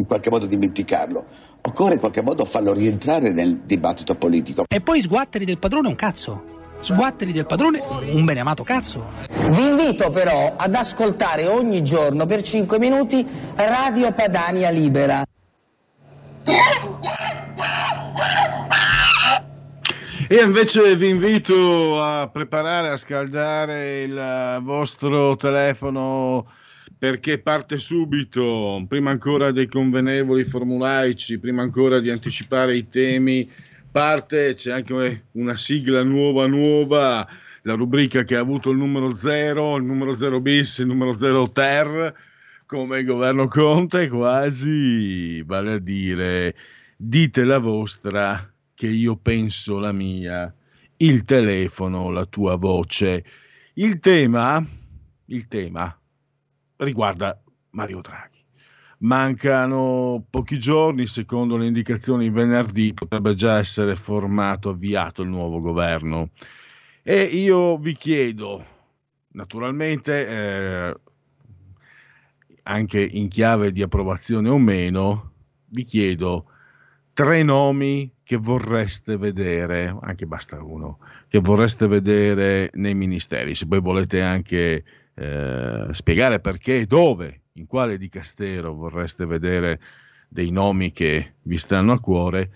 in qualche modo dimenticarlo, occorre in qualche modo farlo rientrare nel dibattito politico. E poi sguatteri del padrone un cazzo, sguatteri del padrone un beneamato cazzo. Vi invito però ad ascoltare ogni giorno per 5 minuti Radio Padania Libera. E invece vi invito a preparare, a scaldare il vostro telefono, perché parte subito, prima ancora dei convenevoli formulaici, prima ancora di anticipare i temi, parte, c'è anche una sigla nuova, la rubrica che ha avuto il numero 0, il numero 0 bis, il numero 0 ter, come il governo Conte quasi, vale a dire, dite la vostra che io penso la mia, il telefono, la tua voce. Il tema riguarda Mario Draghi. Mancano pochi giorni, secondo le indicazioni venerdì potrebbe già essere avviato il nuovo governo. E io vi chiedo, naturalmente, anche in chiave di approvazione o meno, vi chiedo 3 nomi che vorreste vedere, anche basta uno, che vorreste vedere nei ministeri, se poi volete anche spiegare perché e dove, in quale dicastero vorreste vedere dei nomi che vi stanno a cuore,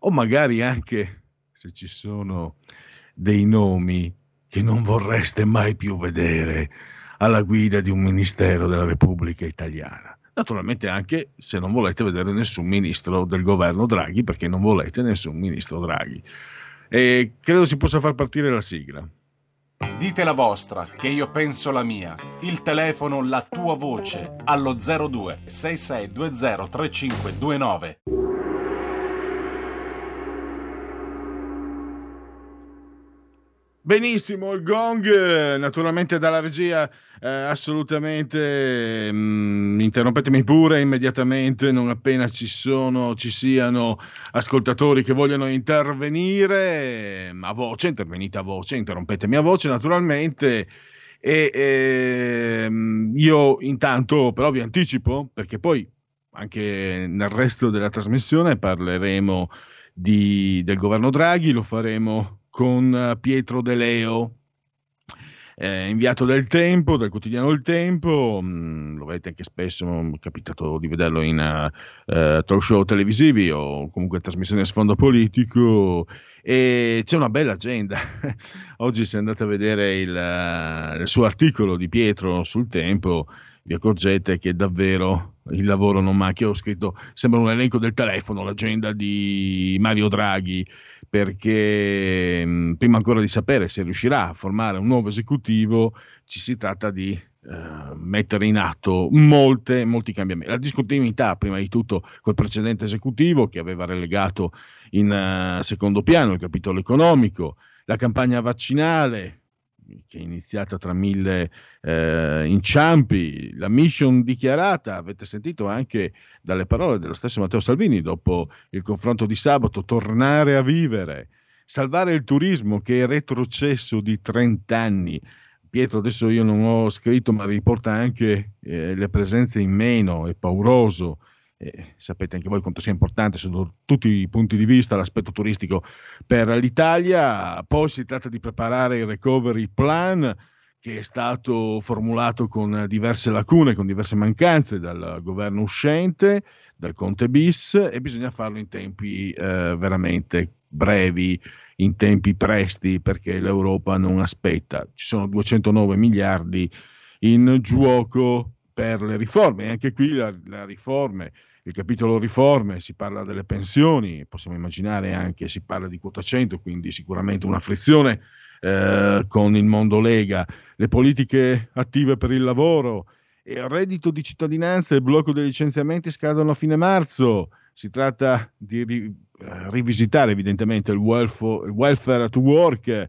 o magari anche se ci sono dei nomi che non vorreste mai più vedere alla guida di un ministero della Repubblica Italiana. Naturalmente anche se non volete vedere nessun ministro del governo Draghi, perché non volete nessun ministro Draghi. E credo si possa far partire la sigla. Dite la vostra, che io penso la mia. Il telefono, la tua voce, allo 02 6620 3529. Benissimo, il gong, naturalmente dalla regia, assolutamente, interrompetemi pure immediatamente, non appena ci siano ascoltatori che vogliono intervenire a voce, intervenite a voce, interrompetemi a voce naturalmente, e io intanto però vi anticipo, perché poi anche nel resto della trasmissione parleremo del governo Draghi, lo faremo con Pietro De Leo, inviato del Tempo, del quotidiano Il Tempo, lo vedete anche spesso, mi è capitato di vederlo in talk show televisivi o comunque trasmissioni a sfondo politico, e c'è una bella agenda. Oggi, se andate a vedere il suo articolo di Pietro sul Tempo, vi accorgete che davvero il lavoro non manca. Ho scritto, sembra un elenco del telefono, l'agenda di Mario Draghi, perché prima ancora di sapere se riuscirà a formare un nuovo esecutivo, ci si tratta di mettere in atto molti cambiamenti. La discontinuità, prima di tutto, col precedente esecutivo, che aveva relegato in secondo piano il capitolo economico, la campagna vaccinale, che è iniziata tra 1000 inciampi, la mission dichiarata, avete sentito anche dalle parole dello stesso Matteo Salvini dopo il confronto di sabato, tornare a vivere, salvare il turismo che è retrocesso di 30 anni. Pietro, adesso io non ho scritto, ma riporta anche le presenze in meno, è pauroso. Sapete anche voi quanto sia importante sotto tutti i punti di vista l'aspetto turistico per l'Italia. Poi si tratta di preparare il recovery plan, che è stato formulato con diverse lacune, con diverse mancanze dal governo uscente, dal Conte bis, e bisogna farlo in tempi veramente brevi, in tempi presti, perché l'Europa non aspetta. Ci sono 209 miliardi in gioco per le riforme, e anche qui la riforme, il capitolo riforme, si parla delle pensioni, possiamo immaginare anche, si parla di quota 100, quindi sicuramente una frizione con il mondo Lega, le politiche attive per il lavoro, il reddito di cittadinanza e il blocco dei licenziamenti scadono a fine marzo. Si tratta di rivisitare evidentemente il welfare to work,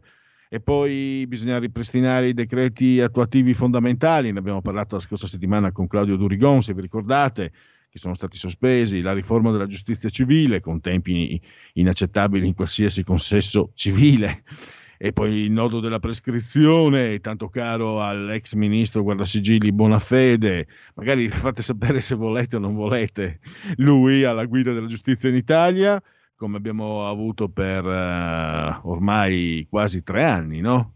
e poi bisogna ripristinare i decreti attuativi fondamentali, ne abbiamo parlato la scorsa settimana con Claudio Durigon, se vi ricordate, che sono stati sospesi, la riforma della giustizia civile con tempi inaccettabili in qualsiasi consesso civile, e poi il nodo della prescrizione, tanto caro all'ex ministro guardasigilli Bonafede, magari fate sapere se volete o non volete, lui alla guida della giustizia in Italia, come abbiamo avuto per ormai quasi 3 anni, no?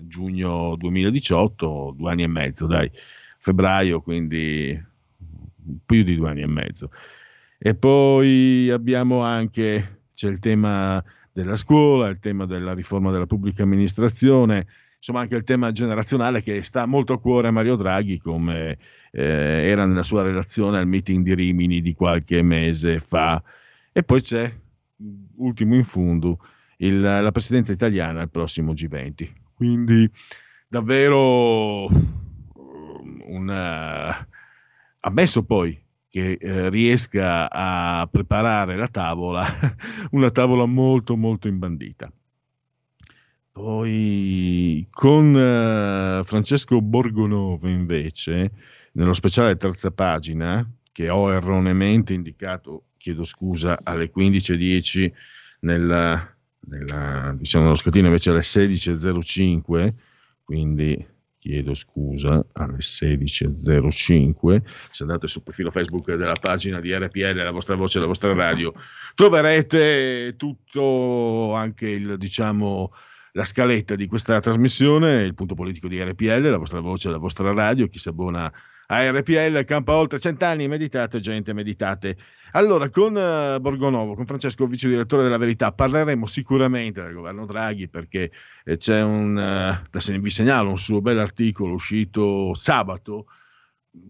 Giugno 2018, 2 anni e mezzo, dai, febbraio, quindi più di 2 anni e mezzo. E poi abbiamo anche, c'è il tema della scuola, il tema della riforma della pubblica amministrazione, insomma anche il tema generazionale che sta molto a cuore a Mario Draghi, come era nella sua relazione al meeting di Rimini di qualche mese fa. E poi c'è, ultimo in fondo, la presidenza italiana al prossimo G20. Quindi davvero ammesso poi che riesca a preparare la tavola, una tavola molto molto imbandita. Poi con Francesco Borgonovo invece, nello speciale terza pagina, che ho erroneamente indicato, chiedo scusa, alle 15.10 diciamo nello scattino, invece alle 16.05, quindi chiedo scusa, alle 16.05, se andate sul profilo Facebook della pagina di RPL, la vostra voce, la vostra radio, troverete tutto, anche la scaletta di questa trasmissione, il punto politico di RPL, la vostra voce, la vostra radio, chi si abbona a RPL campa oltre 100 anni, meditate gente, meditate. Allora con Borgonovo, con Francesco, vice direttore della Verità, parleremo sicuramente del governo Draghi, perché c'è vi segnalo un suo bell'articolo uscito sabato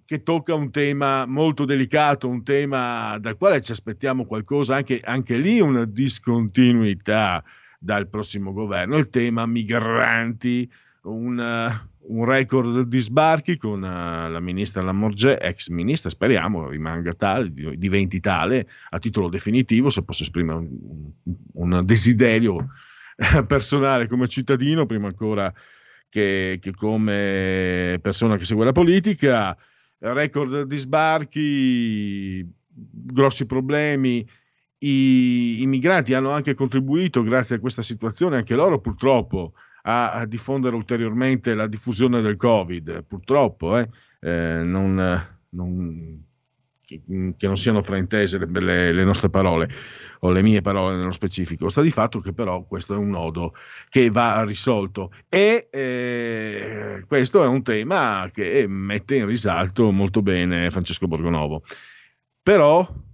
che tocca un tema molto delicato, un tema dal quale ci aspettiamo qualcosa, anche lì una discontinuità dal prossimo governo, il tema migranti, un record di sbarchi con la ministra Lamorgè, ex ministra, speriamo rimanga tale, diventi tale a titolo definitivo, se posso esprimere un desiderio personale come cittadino, prima ancora che come persona che segue la politica. Record di sbarchi, grossi problemi. I migranti hanno anche contribuito, grazie a questa situazione, anche loro purtroppo, a diffondere ulteriormente la diffusione del Covid, purtroppo, che non siano fraintese le nostre parole o le mie parole nello specifico. Sta di fatto che però questo è un nodo che va risolto, e questo è un tema che mette in risalto molto bene Francesco Borgonovo. Però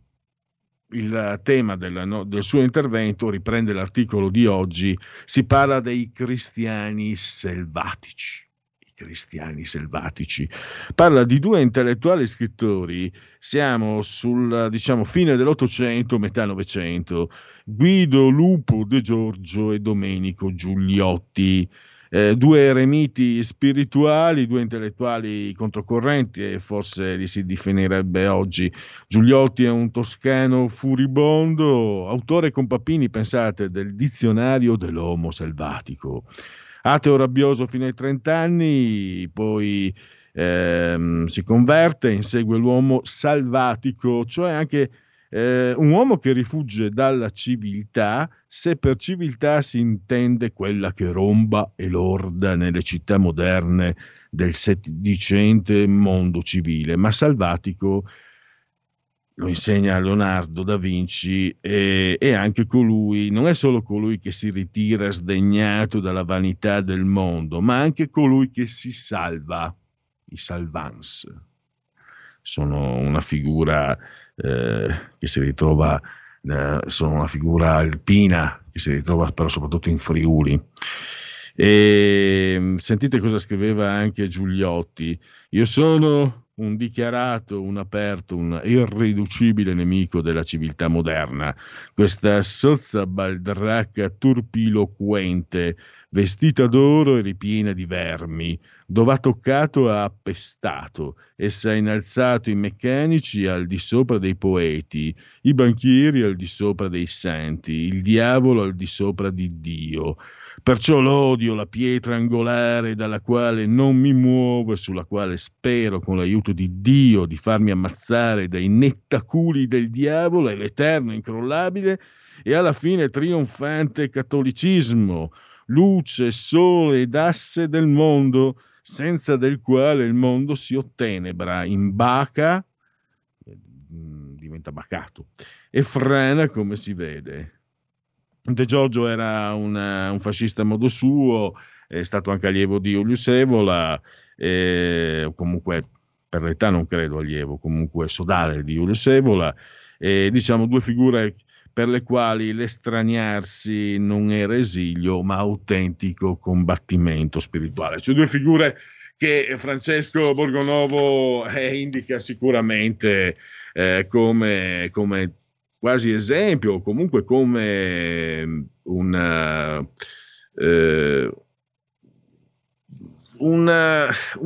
il tema del suo intervento riprende l'articolo di oggi, si parla dei cristiani selvatici. I cristiani selvatici. Parla di 2 intellettuali scrittori, siamo sul fine dell'Ottocento, metà Novecento, Guido Lupo De Giorgio e Domenico Giuliotti. 2 eremiti spirituali, 2 intellettuali controcorrenti, e forse li si definirebbe oggi. Giuliotti è un toscano furibondo, autore con Papini, pensate, del dizionario dell'uomo selvatico, ateo rabbioso fino ai 30 anni, poi si converte, insegue l'uomo salvatico, cioè anche un uomo che rifugge dalla civiltà, se per civiltà si intende quella che romba e lorda nelle città moderne del sedicente mondo civile, ma salvatico lo insegna Leonardo da Vinci, e anche colui, non è solo colui che si ritira sdegnato dalla vanità del mondo, ma anche colui che si salva. I salvans sono una figura che si ritrova, sono una figura alpina che si ritrova però soprattutto in Friuli. E sentite cosa scriveva anche Giuliotti: io sono un dichiarato, un aperto, un irriducibile nemico della civiltà moderna. Questa sozza baldracca turpiloquente, vestita d'oro e ripiena di vermi, dov'ha toccato ha appestato, essa ha innalzato i meccanici al di sopra dei poeti, i banchieri al di sopra dei santi, il diavolo al di sopra di Dio. Perciò l'odio, la pietra angolare dalla quale non mi muovo e sulla quale spero con l'aiuto di Dio di farmi ammazzare dai nettaculi del diavolo, è l'eterno incrollabile e alla fine trionfante cattolicismo, luce, sole ed asse del mondo, senza del quale il mondo si ottenebra, imbaca, diventa bacato, e frana come si vede. De Giorgio era un fascista a modo suo, è stato anche allievo di Julius Evola, comunque per l'età non credo allievo, comunque sodale di Julius Evola, diciamo due figure per le quali l'estraniarsi non era esilio, ma autentico combattimento spirituale. Cioè due figure che Francesco Borgonovo indica sicuramente come quasi esempio, o comunque come un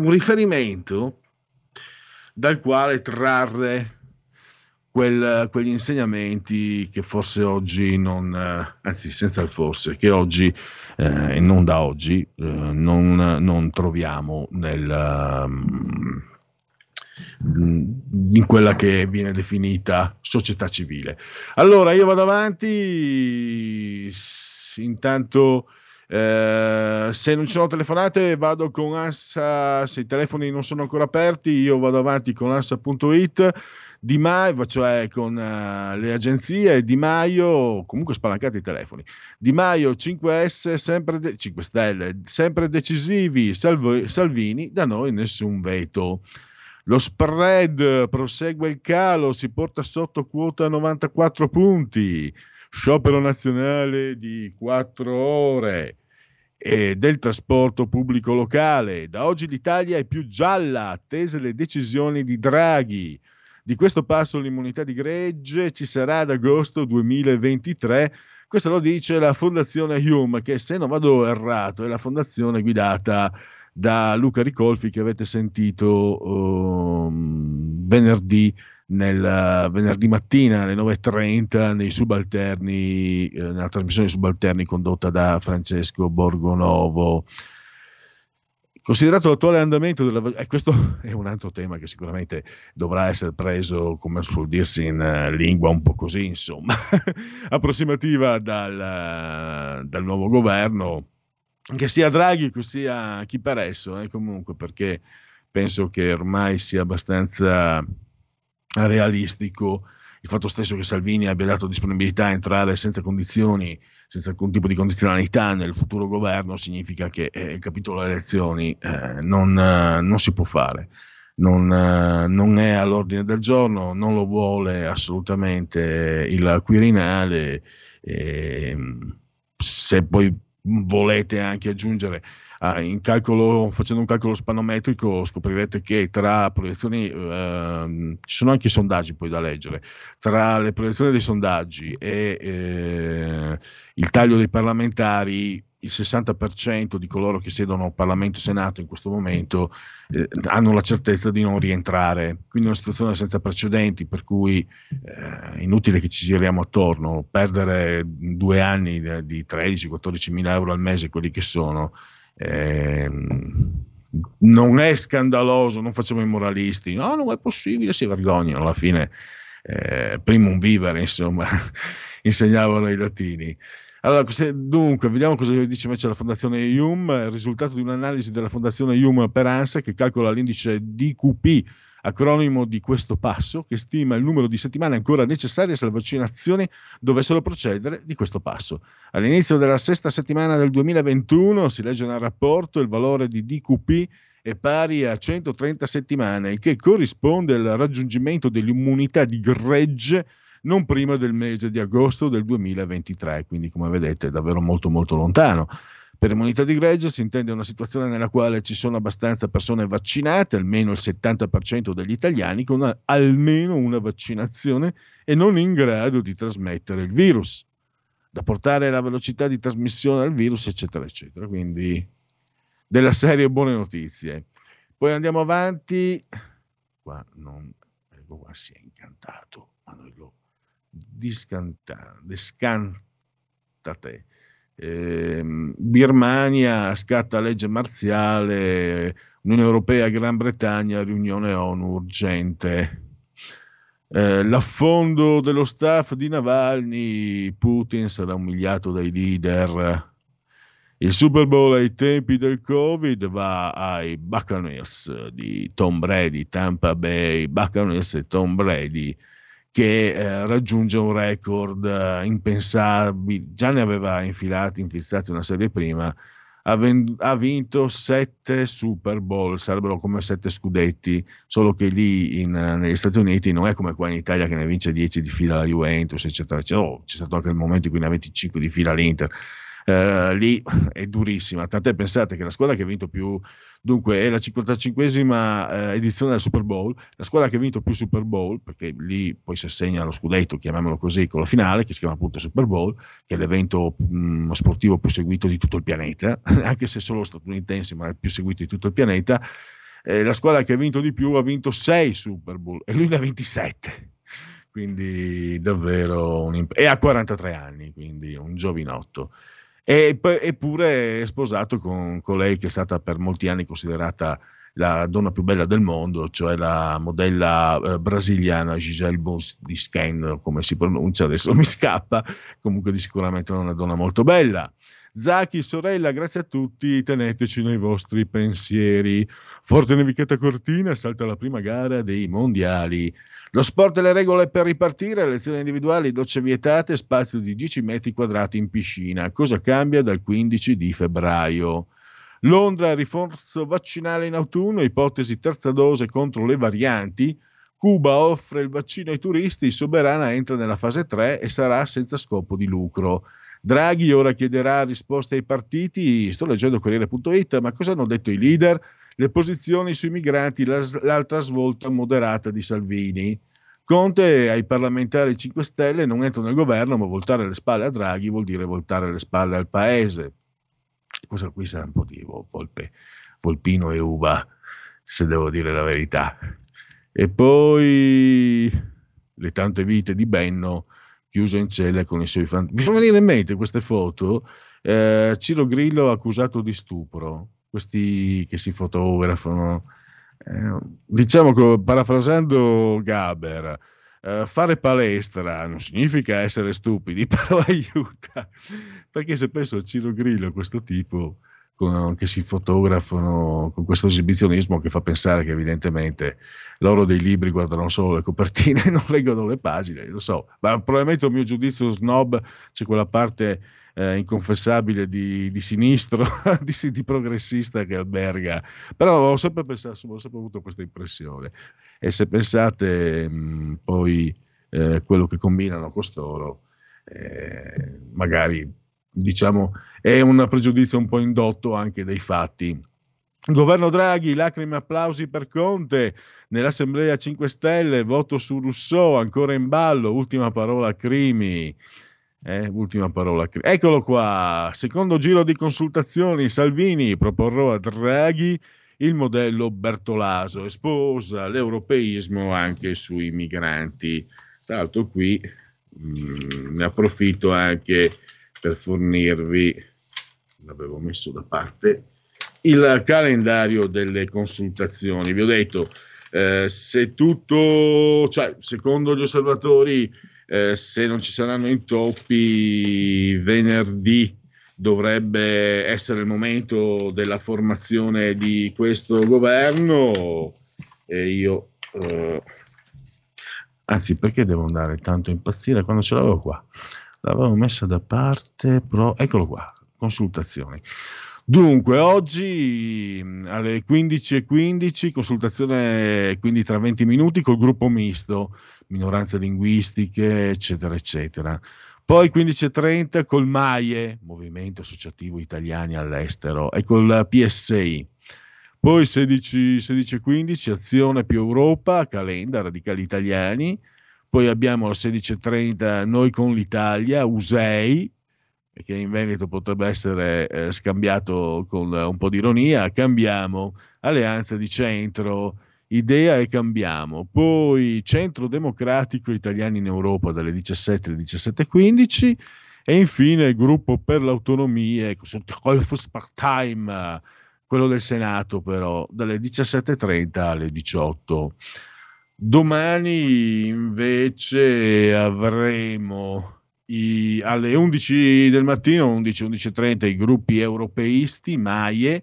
riferimento dal quale trarre quegli insegnamenti che forse oggi non, anzi senza il forse, che oggi e non da oggi non troviamo in quella che viene definita società civile. Allora io vado avanti, intanto se non ci sono telefonate vado con ANSA, se i telefoni non sono ancora aperti io vado avanti con ansa.it. Di Maio, cioè con le agenzie, Di Maio, comunque spalancate i telefoni, Di Maio 5S, sempre 5 Stelle, sempre decisivi, Salvini, da noi nessun veto. Lo spread prosegue il calo, si porta sotto quota 94 punti, sciopero nazionale di 4 ore e del trasporto pubblico locale, da oggi l'Italia è più gialla, attese le decisioni di Draghi. Di questo passo l'immunità di gregge ci sarà ad agosto 2023, questo lo dice la Fondazione Hume, che se non vado errato è la fondazione guidata da Luca Ricolfi che avete sentito venerdì mattina alle 9.30 nella trasmissione Subalterni condotta da Francesco Borgonovo. Considerato l'attuale andamento della questo è un altro tema che sicuramente dovrà essere preso, come suol dirsi in lingua un po' così, insomma, approssimativa dal nuovo governo, che sia Draghi che sia chi per esso, comunque, perché penso che ormai sia abbastanza realistico il fatto stesso che Salvini abbia dato disponibilità a entrare senza condizioni, senza alcun tipo di condizionalità nel futuro governo, significa che il capitolo elezioni non si può fare, non è all'ordine del giorno, non lo vuole assolutamente il Quirinale. Se poi volete anche aggiungere facendo un calcolo spanometrico, scoprirete che tra proiezioni ci sono anche i sondaggi poi da leggere, tra le proiezioni dei sondaggi e il taglio dei parlamentari, il 60% di coloro che siedono Parlamento e Senato in questo momento hanno la certezza di non rientrare, quindi è una situazione senza precedenti, per cui è inutile che ci giriamo attorno. Perdere 2 anni di 13-14 mila euro al mese, quelli che sono, non è scandaloso, non facciamo i moralisti, no, non è possibile, si vergognano, alla fine primum vivere, insomma, insegnavano i latini. Allora, dunque, vediamo cosa dice invece la Fondazione Hume. Il risultato di un'analisi della Fondazione Hume per ANSA, che calcola l'indice DQP acronimo di questo passo, che stima il numero di settimane ancora necessarie se le vaccinazioni dovessero procedere di questo passo. All'inizio della sesta settimana del 2021, si legge nel rapporto, il valore di DQP è pari a 130 settimane, il che corrisponde al raggiungimento dell'immunità di gregge non prima del mese di agosto del 2023, quindi come vedete è davvero molto molto lontano. Per immunità di gregge si intende una situazione nella quale ci sono abbastanza persone vaccinate, almeno il 70% degli italiani, con almeno una vaccinazione e non in grado di trasmettere il virus, da portare la velocità di trasmissione al virus, eccetera, eccetera. Quindi della serie buone notizie. Poi andiamo avanti. Qua non... Ecco qua, si è incantato, ma noi lo descantate. Birmania scatta legge marziale, Unione Europea, Gran Bretagna, riunione ONU urgente, l'affondo dello staff di Navalny, Putin sarà umiliato dai leader, il Super Bowl ai tempi del Covid va ai Buccaneers di Tom Brady, Tampa Bay Buccaneers e Tom Brady, che raggiunge un record impensabile, già ne aveva infilati una serie prima, ha vinto 7 Super Bowl, sarebbero come 7 scudetti, solo che lì negli Stati Uniti non è come qua in Italia che ne vince 10 di fila la Juventus, eccetera, eccetera. C'è stato anche il momento in cui ne ha 25 di fila l'Inter. Lì è durissima, tant'è, pensate che la squadra che ha vinto più, dunque è la 55esima edizione del Super Bowl, la squadra che ha vinto più Super Bowl, perché lì poi si assegna lo scudetto, chiamiamolo così, con la finale che si chiama appunto Super Bowl, che è l'evento sportivo più seguito di tutto il pianeta, anche se solo statunitense, ma è più seguito di tutto il pianeta. La squadra che ha vinto di più ha vinto 6 Super Bowl e lui ne ha 27, quindi davvero e ha 43 anni, quindi un giovinotto. Eppure è sposato con lei che è stata per molti anni considerata la donna più bella del mondo, cioè la modella brasiliana Gisele Bundchen, come si pronuncia adesso mi scappa, comunque di sicuramente una donna molto bella. Zacchi, sorella, grazie a tutti, teneteci nei vostri pensieri. Forte nevicata a Cortina, salta la prima gara dei mondiali. Lo sport e le regole per ripartire, lezioni individuali, docce vietate, spazio di 10 metri quadrati in piscina. Cosa cambia dal 15 di febbraio? Londra, rinforzo vaccinale in autunno, ipotesi terza dose contro le varianti. Cuba offre il vaccino ai turisti, Soberana entra nella fase 3 e sarà senza scopo di lucro. Draghi ora chiederà risposte ai partiti, sto leggendo Corriere.it, ma cosa hanno detto i leader? Le posizioni sui migranti, l'altra svolta moderata di Salvini. Conte ai parlamentari 5 Stelle, non entro nel governo, ma voltare le spalle a Draghi vuol dire voltare le spalle al paese. Questo qui sarà un po' di Volpino e uva, se devo dire la verità. E poi le tante vite di Benno, chiuso in cella con i suoi fantasmi. Mi fa venire in mente queste foto, Ciro Grillo accusato di stupro. Questi che si fotografano, diciamo che, parafrasando Gaber, fare palestra non significa essere stupidi, però aiuta, perché se penso a Ciro Grillo e questo tipo che si fotografano con questo esibizionismo che fa pensare che evidentemente loro dei libri guardano solo le copertine e non leggono le pagine, lo so, ma probabilmente il mio giudizio snob, c'è quella parte inconfessabile di sinistro, di progressista che alberga, però ho sempre avuto questa impressione. E se pensate poi quello che combinano costoro, magari diciamo è un pregiudizio un po' indotto anche dai fatti. Governo Draghi, lacrime e applausi per Conte, nell'Assemblea 5 Stelle voto su Rousseau, ancora in ballo, ultima parola Crimi. Eccolo qua, secondo giro di consultazioni, Salvini, proporrò a Draghi il modello Bertolaso, sposa l'europeismo anche sui migranti. Tra l'altro qui ne approfitto anche per fornirvi, l'avevo messo da parte, il calendario delle consultazioni. Vi ho detto, se tutto, cioè secondo gli osservatori, se non ci saranno intoppi, venerdì dovrebbe essere il momento della formazione di questo governo, e io anzi, perché devo andare tanto a impazzire quando ce l'avevo qua? L'avevo messa da parte, eccolo qua, consultazioni. Dunque, oggi alle 15:15, consultazione quindi tra 20 minuti col gruppo misto, minoranze linguistiche, eccetera, eccetera. Poi 15:30 col MAIE, Movimento Associativo Italiani all'Estero, e col PSI. Poi 16:15, Azione più Europa, Calenda, Radicali Italiani. Poi abbiamo alle 16:30 Noi con l'Italia, Usei, che in Veneto potrebbe essere scambiato con un po' di ironia, Cambiamo, Alleanza di Centro, Idea e Cambiamo. Poi Centro Democratico Italiani in Europa dalle 17 alle 17:15 e infine il gruppo per l'autonomia, quello del Senato però, dalle 17:30 alle 18. Domani invece avremo alle 11 del mattino, 11:30, i gruppi europeisti, MAIE,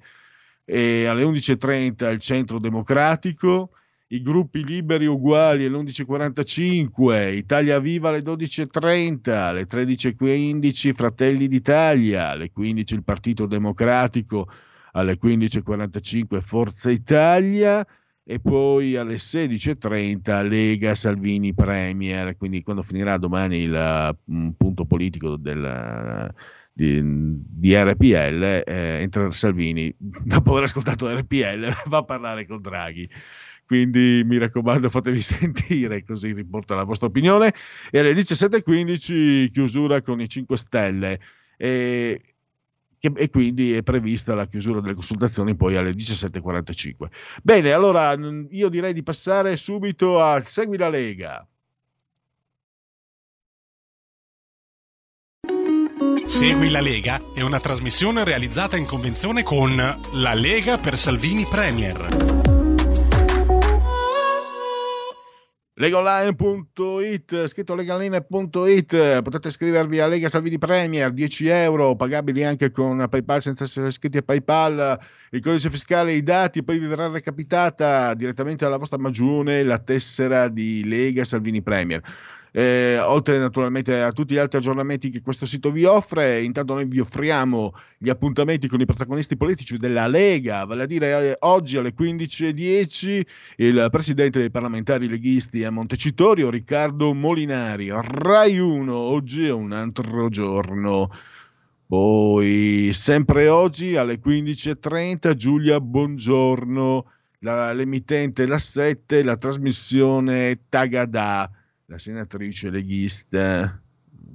e alle 11:30 il Centro Democratico, i gruppi liberi uguali alle 11:45, Italia Viva alle 12:30, alle 13:15 Fratelli d'Italia, alle 15 il Partito Democratico, alle 15:45 Forza Italia, e poi alle 16:30 Lega, Salvini, Premier. Quindi quando finirà domani il punto politico di RPL, entra Salvini, dopo aver ascoltato RPL, va a parlare con Draghi. Quindi mi raccomando, fatevi sentire, così riporta la vostra opinione. E alle 17:15 chiusura con i 5 Stelle. E quindi è prevista la chiusura delle consultazioni poi alle 17:45. Bene, allora io direi di passare subito al Segui la Lega. Segui la Lega è una trasmissione realizzata in convenzione con La Lega per Salvini Premier. Legaonline.it, scritto legaonline.it, potete iscrivervi a Lega Salvini Premier, €10, pagabili anche con PayPal senza essere iscritti a PayPal, il codice fiscale, i dati, poi vi verrà recapitata direttamente alla vostra magione la tessera di Lega Salvini Premier. Oltre naturalmente a tutti gli altri aggiornamenti che questo sito vi offre, intanto noi vi offriamo gli appuntamenti con i protagonisti politici della Lega, vale a dire oggi alle 15:10 il presidente dei parlamentari leghisti a Montecitorio, Riccardo Molinari. Rai 1, oggi è un altro giorno. Poi sempre oggi alle 15:30 Giulia Bongiorno, l'emittente La 7, la trasmissione Tagadà. La senatrice leghista,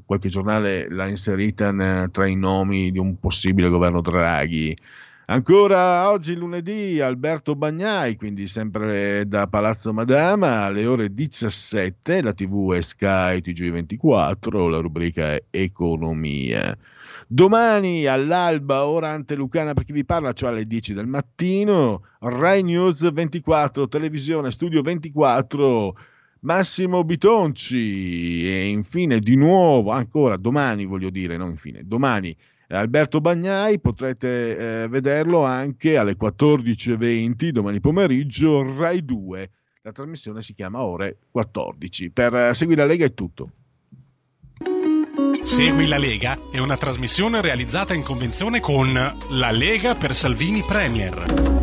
qualche giornale l'ha inserita tra i nomi di un possibile governo Draghi. Ancora oggi lunedì Alberto Bagnai, quindi sempre da Palazzo Madama, alle ore 17, la TV è Sky TG24, la rubrica è Economia. Domani all'alba, ora antelucana per chi vi parla, cioè alle 10 del mattino, Rai News 24, televisione Studio 24, Massimo Bitonci. E infine di nuovo, ancora domani domani Alberto Bagnai, potrete vederlo anche alle 14:20 domani pomeriggio, Rai 2, la trasmissione si chiama Ore 14. Per Segui la Lega è tutto. Segui la Lega è una trasmissione realizzata in convenzione con La Lega per Salvini Premier.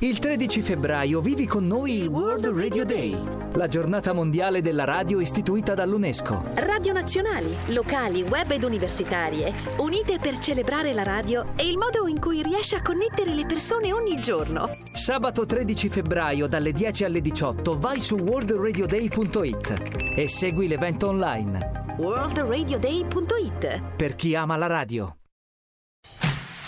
Il 13 febbraio vivi con noi il World Radio Day, la giornata mondiale della radio istituita dall'UNESCO. Radio nazionali, locali, web ed universitarie, unite per celebrare la radio e il modo in cui riesce a connettere le persone ogni giorno. Sabato 13 febbraio dalle 10 alle 18 vai su worldradioday.it e segui l'evento online. worldradioday.it, per chi ama la radio.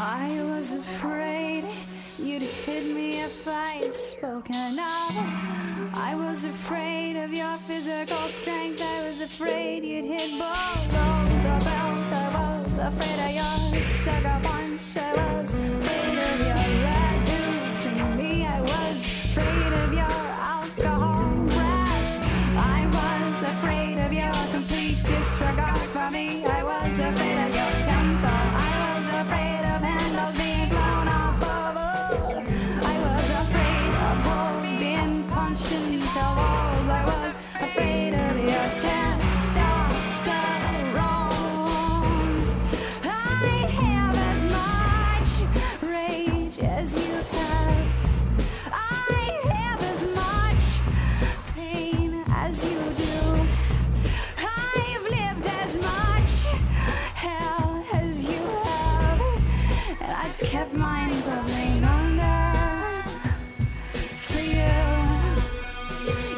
I was afraid you'd hit me if I'd spoken up. I was afraid of your physical strength. I was afraid you'd hit balls over the belt. I was afraid of your sucker punch. I was afraid of your ragouts and me. I was afraid of your alcohol breath. I was afraid of your complete disregard for me. I was afraid of your temper. I was afraid of handles being blown off of her. I was afraid of holes being punched into walls. I was afraid of your testosterone. I have as much rage as you have. I have as much pain as you do. I've lived as much hell as you have. And I've kept mine bubbling under for you.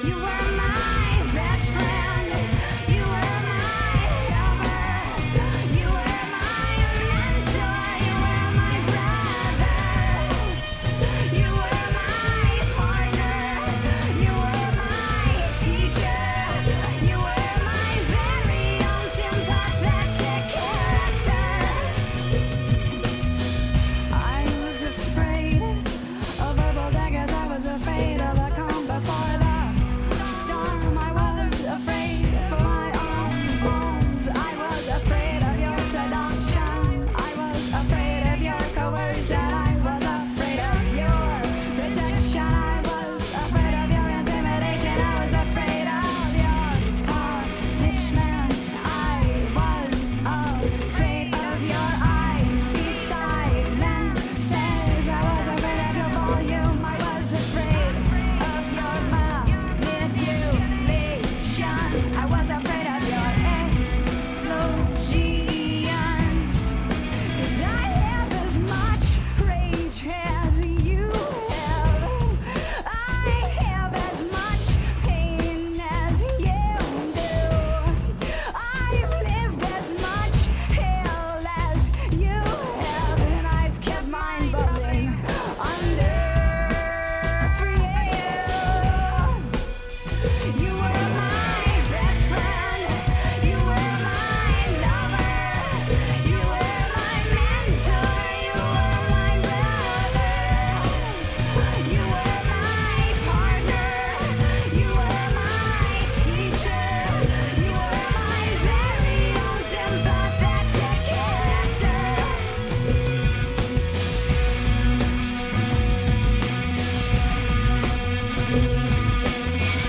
You were my best friend. You were my lover. You were my mentor. You were my brother. You were my partner. You were my teacher. You were my very own sympathetic character. I was afraid of verbal daggers. I was afraid of a calm before the storm. I was afraid for my own bones. I was afraid of your seduction. I was afraid of your coercion. I was afraid of your rejection. I was afraid of your intimidation. I was afraid of your punishment. I was afraid of your icy silences. I was afraid of your volume. I was afraid of your manipulation. I was afraid of your explosions. Cause I have as much rage as you have. I have as much pain as you do. I've lived as much hell as you have. And I've kept mine bubbling under for you. You were my best friend. You were my lover. You were my mentor. You were my brother. You were my partner. You were my teacher. You were my very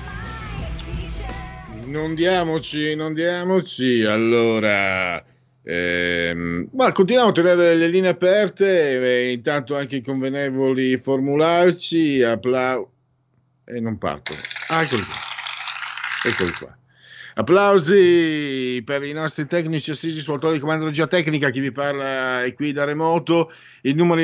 own sympathetic character. Non diamoci. Allora, ma continuiamo a tenere le linee aperte, intanto anche i convenevoli formularci. E non parto. Eccoli qua. Applausi per i nostri tecnici assisi sul autore di comando regia tecnica, chi vi parla è qui da remoto, il numero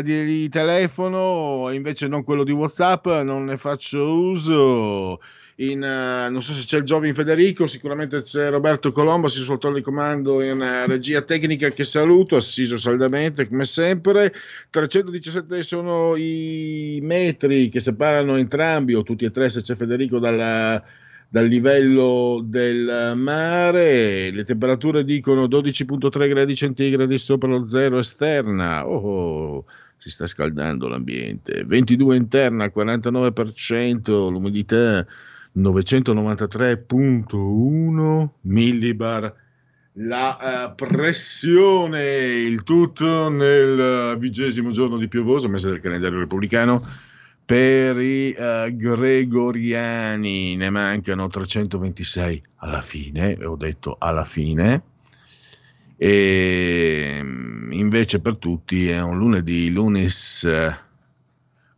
di telefono invece non quello di WhatsApp, non ne faccio uso. Non so se c'è il Giovin Federico, sicuramente c'è Roberto Colombo, assiso sul tavolo di comando in regia tecnica, che saluto, assiso saldamente come sempre. 317 sono i metri che separano entrambi, o tutti e tre se c'è Federico, dal livello del mare. Le temperature dicono 12.3 gradi centigradi sopra lo zero esterna. Oh. Si sta scaldando l'ambiente. 22 interna, 49%, l'umidità 993.1 millibar la pressione, il tutto nel 20° giorno di piovoso mese del calendario repubblicano. Per i gregoriani ne mancano 326 alla fine, ho detto alla fine, e invece per tutti è un lunedì, lunes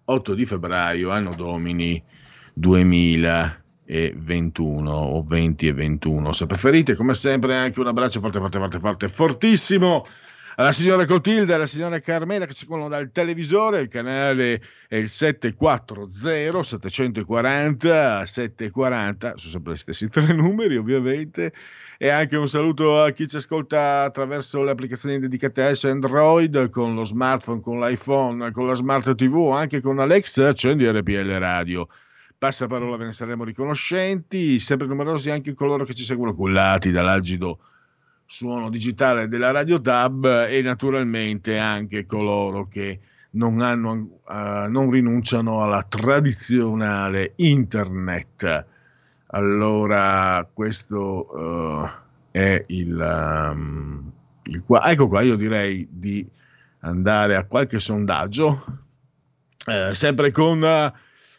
8 di febbraio, anno domini 2021 o 2021. Se preferite, come sempre, anche un abbraccio forte, fortissimo alla signora Clotilde e alla signora Carmela che ci seguono dal televisore. Il canale è il 740, sono sempre gli stessi tre numeri ovviamente, e anche un saluto a chi ci ascolta attraverso le applicazioni dedicate a Android, con lo smartphone, con l'iPhone, con la smart TV, anche con Alexa. Accendi RPL Radio, passa parola, ve ne saremo riconoscenti. Sempre numerosi anche coloro che ci seguono cullati dall'algido suono digitale della Radio Tab, e naturalmente anche coloro che non rinunciano alla tradizionale internet. Allora, questo è ecco qua, io direi di andare a qualche sondaggio, sempre con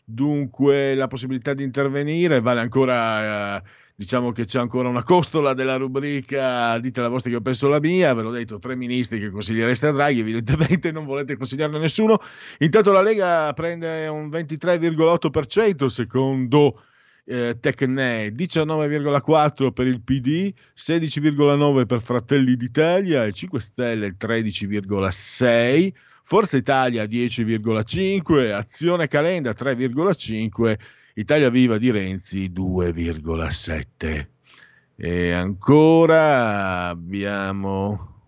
dunque la possibilità di intervenire. Vale ancora diciamo che c'è ancora una costola della rubrica dite la vostra che ho penso la mia. Ve l'ho detto, tre ministri che consigliereste a Draghi, evidentemente non volete consigliarne nessuno. Intanto la Lega prende un 23,8% secondo Tecne, 19,4% per il PD, 16,9% per Fratelli d'Italia, il 5 Stelle il 13,6%, Forza Italia 10,5%, Azione Calenda 3,5%, Italia Viva di Renzi 2,7%. E ancora abbiamo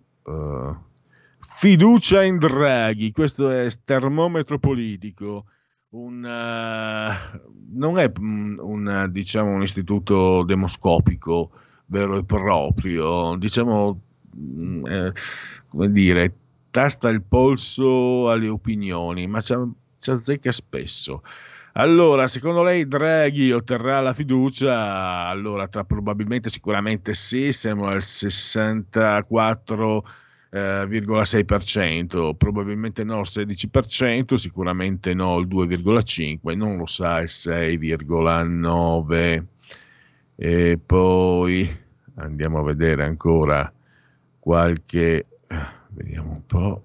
fiducia in Draghi, questo è termometro politico, non è diciamo un istituto demoscopico vero e proprio, diciamo come dire, tasta il polso alle opinioni, ma ci azzecca spesso. Allora, secondo lei Draghi otterrà la fiducia? Allora, probabilmente, sicuramente sì, siamo al 64,6%, probabilmente no al 16%, sicuramente no al 2,5%, non lo sa il 6,9%. E poi andiamo a vedere ancora qualche... Vediamo un po'.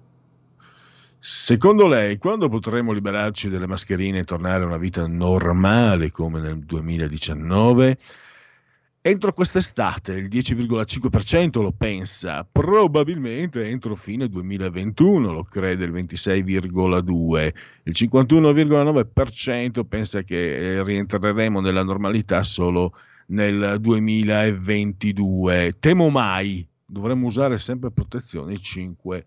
Secondo lei, quando potremo liberarci delle mascherine e tornare a una vita normale come nel 2019? Entro quest'estate il 10,5% lo pensa, probabilmente entro fine 2021 lo crede il 26,2%, il 51,9% pensa che rientreremo nella normalità solo nel 2022. Temo mai, dovremmo usare sempre protezione 5%,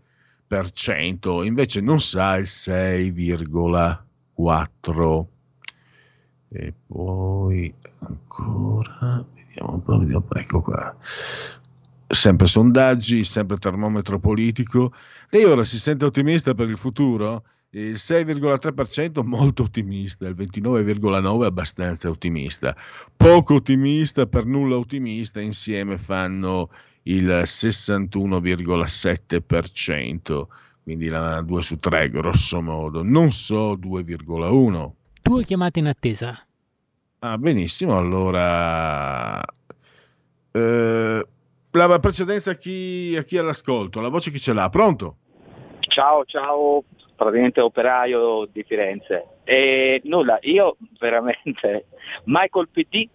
invece non sa il 6,4%. E poi ancora vediamo un po', ecco qua, sempre sondaggi, sempre termometro politico. Lei ora si sente ottimista per il futuro? Il 6,3% molto ottimista, il 29,9% abbastanza ottimista, poco ottimista, per nulla ottimista, insieme fanno il 61,7%, quindi la 2 su 3 grosso modo, non so 2,1. Due chiamate in attesa. Ah, benissimo, allora la precedenza a chi è all'ascolto, la voce chi ce l'ha? Pronto? Ciao, proveniente operaio di Firenze. Nulla, io veramente mai col PD,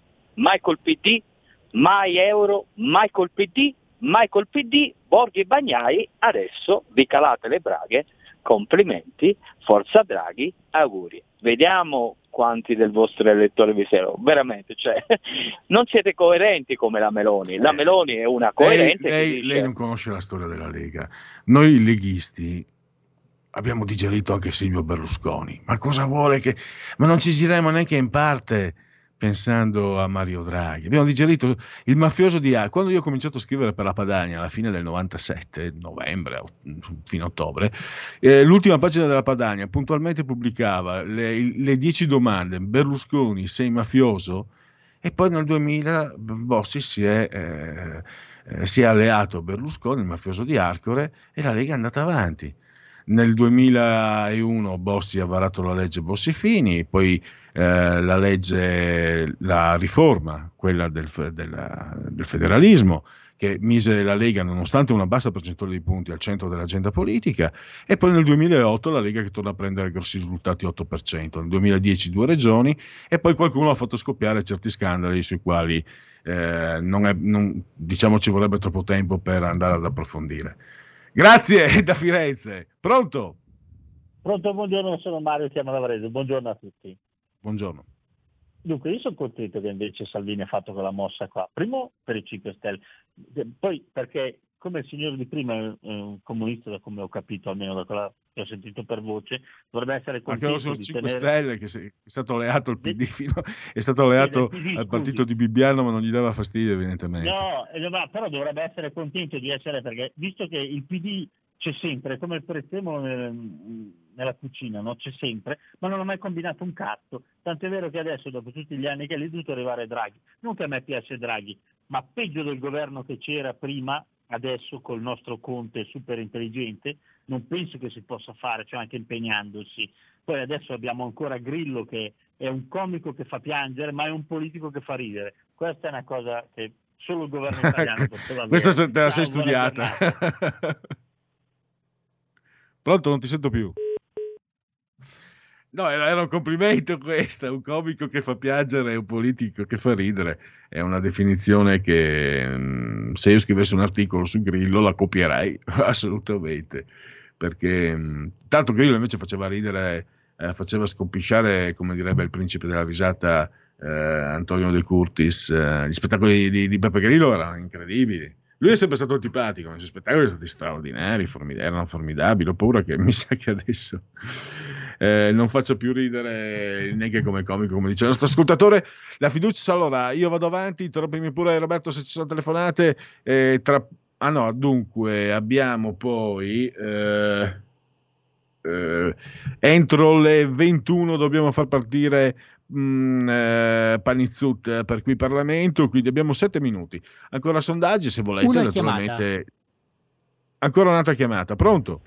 mai euro, mai col PD, mai col PD, Borghi e Bagnai, adesso vi calate le braghe, complimenti, forza Draghi, auguri. Vediamo quanti del vostro elettore vi siano, veramente, cioè, non siete coerenti come la Meloni. La Meloni è una coerente. Lei non conosce la storia della Lega. Noi leghisti abbiamo digerito anche Silvio Berlusconi, ma cosa vuole che... Ma non ci giriamo neanche in parte pensando a Mario Draghi. Abbiamo digerito il mafioso di A. Quando io ho cominciato a scrivere per la Padania alla fine del 97, novembre, fino a ottobre, l'ultima pagina della Padania puntualmente pubblicava le 10 domande, Berlusconi, sei mafioso? E poi nel 2000 Bossi si è alleato a Berlusconi, il mafioso di Arcore, e la Lega è andata avanti. Nel 2001 Bossi ha varato la legge Bossi-Fini, poi la riforma, quella del federalismo, che mise la Lega, nonostante una bassa percentuale di punti, al centro dell'agenda politica, e poi nel 2008 la Lega che torna a prendere grossi risultati, 8%, nel 2010 due regioni, e poi qualcuno ha fatto scoppiare certi scandali sui quali diciamo ci vorrebbe troppo tempo per andare ad approfondire. Grazie da Firenze. Pronto? Pronto, buongiorno, sono Mario, chiamo da Varese. Buongiorno a tutti. Buongiorno. Dunque, io sono contento che invece Salvini ha fatto quella mossa qua. Primo per i 5 Stelle, poi perché come il signore di prima è un comunista, da come ho capito, almeno da quella che ho sentito per voce, dovrebbe essere contento. Anche sono 5 Stelle che è stato alleato al PD è stato alleato al partito di Bibbiano, ma non gli dava fastidio evidentemente. No, però dovrebbe essere contento di essere, perché visto che il PD c'è sempre, come il prezzemolo nella cucina, no? C'è sempre, ma non ho mai combinato un cazzo. Tant'è vero che adesso, dopo tutti gli anni che è dovuto arrivare Draghi, non che a me piace Draghi, ma peggio del governo che c'era prima, adesso col nostro Conte super intelligente, non penso che si possa fare, cioè anche impegnandosi. Poi adesso abbiamo ancora Grillo che è un comico che fa piangere, ma è un politico che fa ridere. Questa è una cosa che solo il governo italiano poteva avere. Questa te la sei studiata. Pronto, non ti sento più. No, era un complimento questa, un comico che fa piangere, un politico che fa ridere. È una definizione che se io scrivessi un articolo su Grillo la copierei assolutamente, perché tanto Grillo invece faceva ridere, faceva scompisciare, come direbbe il principe della risata Antonio De Curtis. Gli spettacoli di Beppe Grillo erano incredibili. Lui è sempre stato antipatico, ma i suoi spettacoli sono stati straordinari, erano formidabili. Ho paura che mi sa che adesso non faccia più ridere neanche come comico, come dice il nostro ascoltatore. La fiducia, allora, io vado avanti, interrompimi pure Roberto se ci sono telefonate. Dunque, abbiamo poi... entro le 21 dobbiamo far partire Panizzut per qui Parlamento, quindi abbiamo 7 minuti ancora, sondaggi se volete. Una naturalmente chiamata. Ancora un'altra chiamata. Pronto?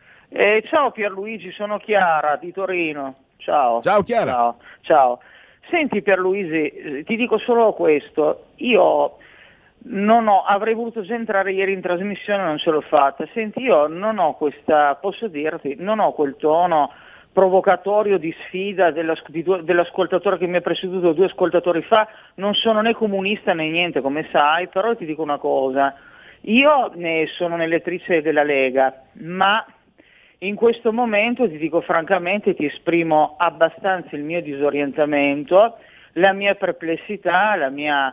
Ciao Pierluigi, sono Chiara di Torino. Ciao Chiara. Ciao. Senti Pierluigi, ti dico solo questo, io avrei voluto già entrare ieri in trasmissione, non ce l'ho fatta. Senti, io non ho questa, posso dirti, non ho quel tono provocatorio di sfida dell'ascoltatore che mi ha preceduto 2 ascoltatori fa. Non sono né comunista né niente, come sai, però ti dico una cosa, io sono un'elettrice della Lega, ma in questo momento ti dico francamente, ti esprimo abbastanza il mio disorientamento, la mia perplessità, il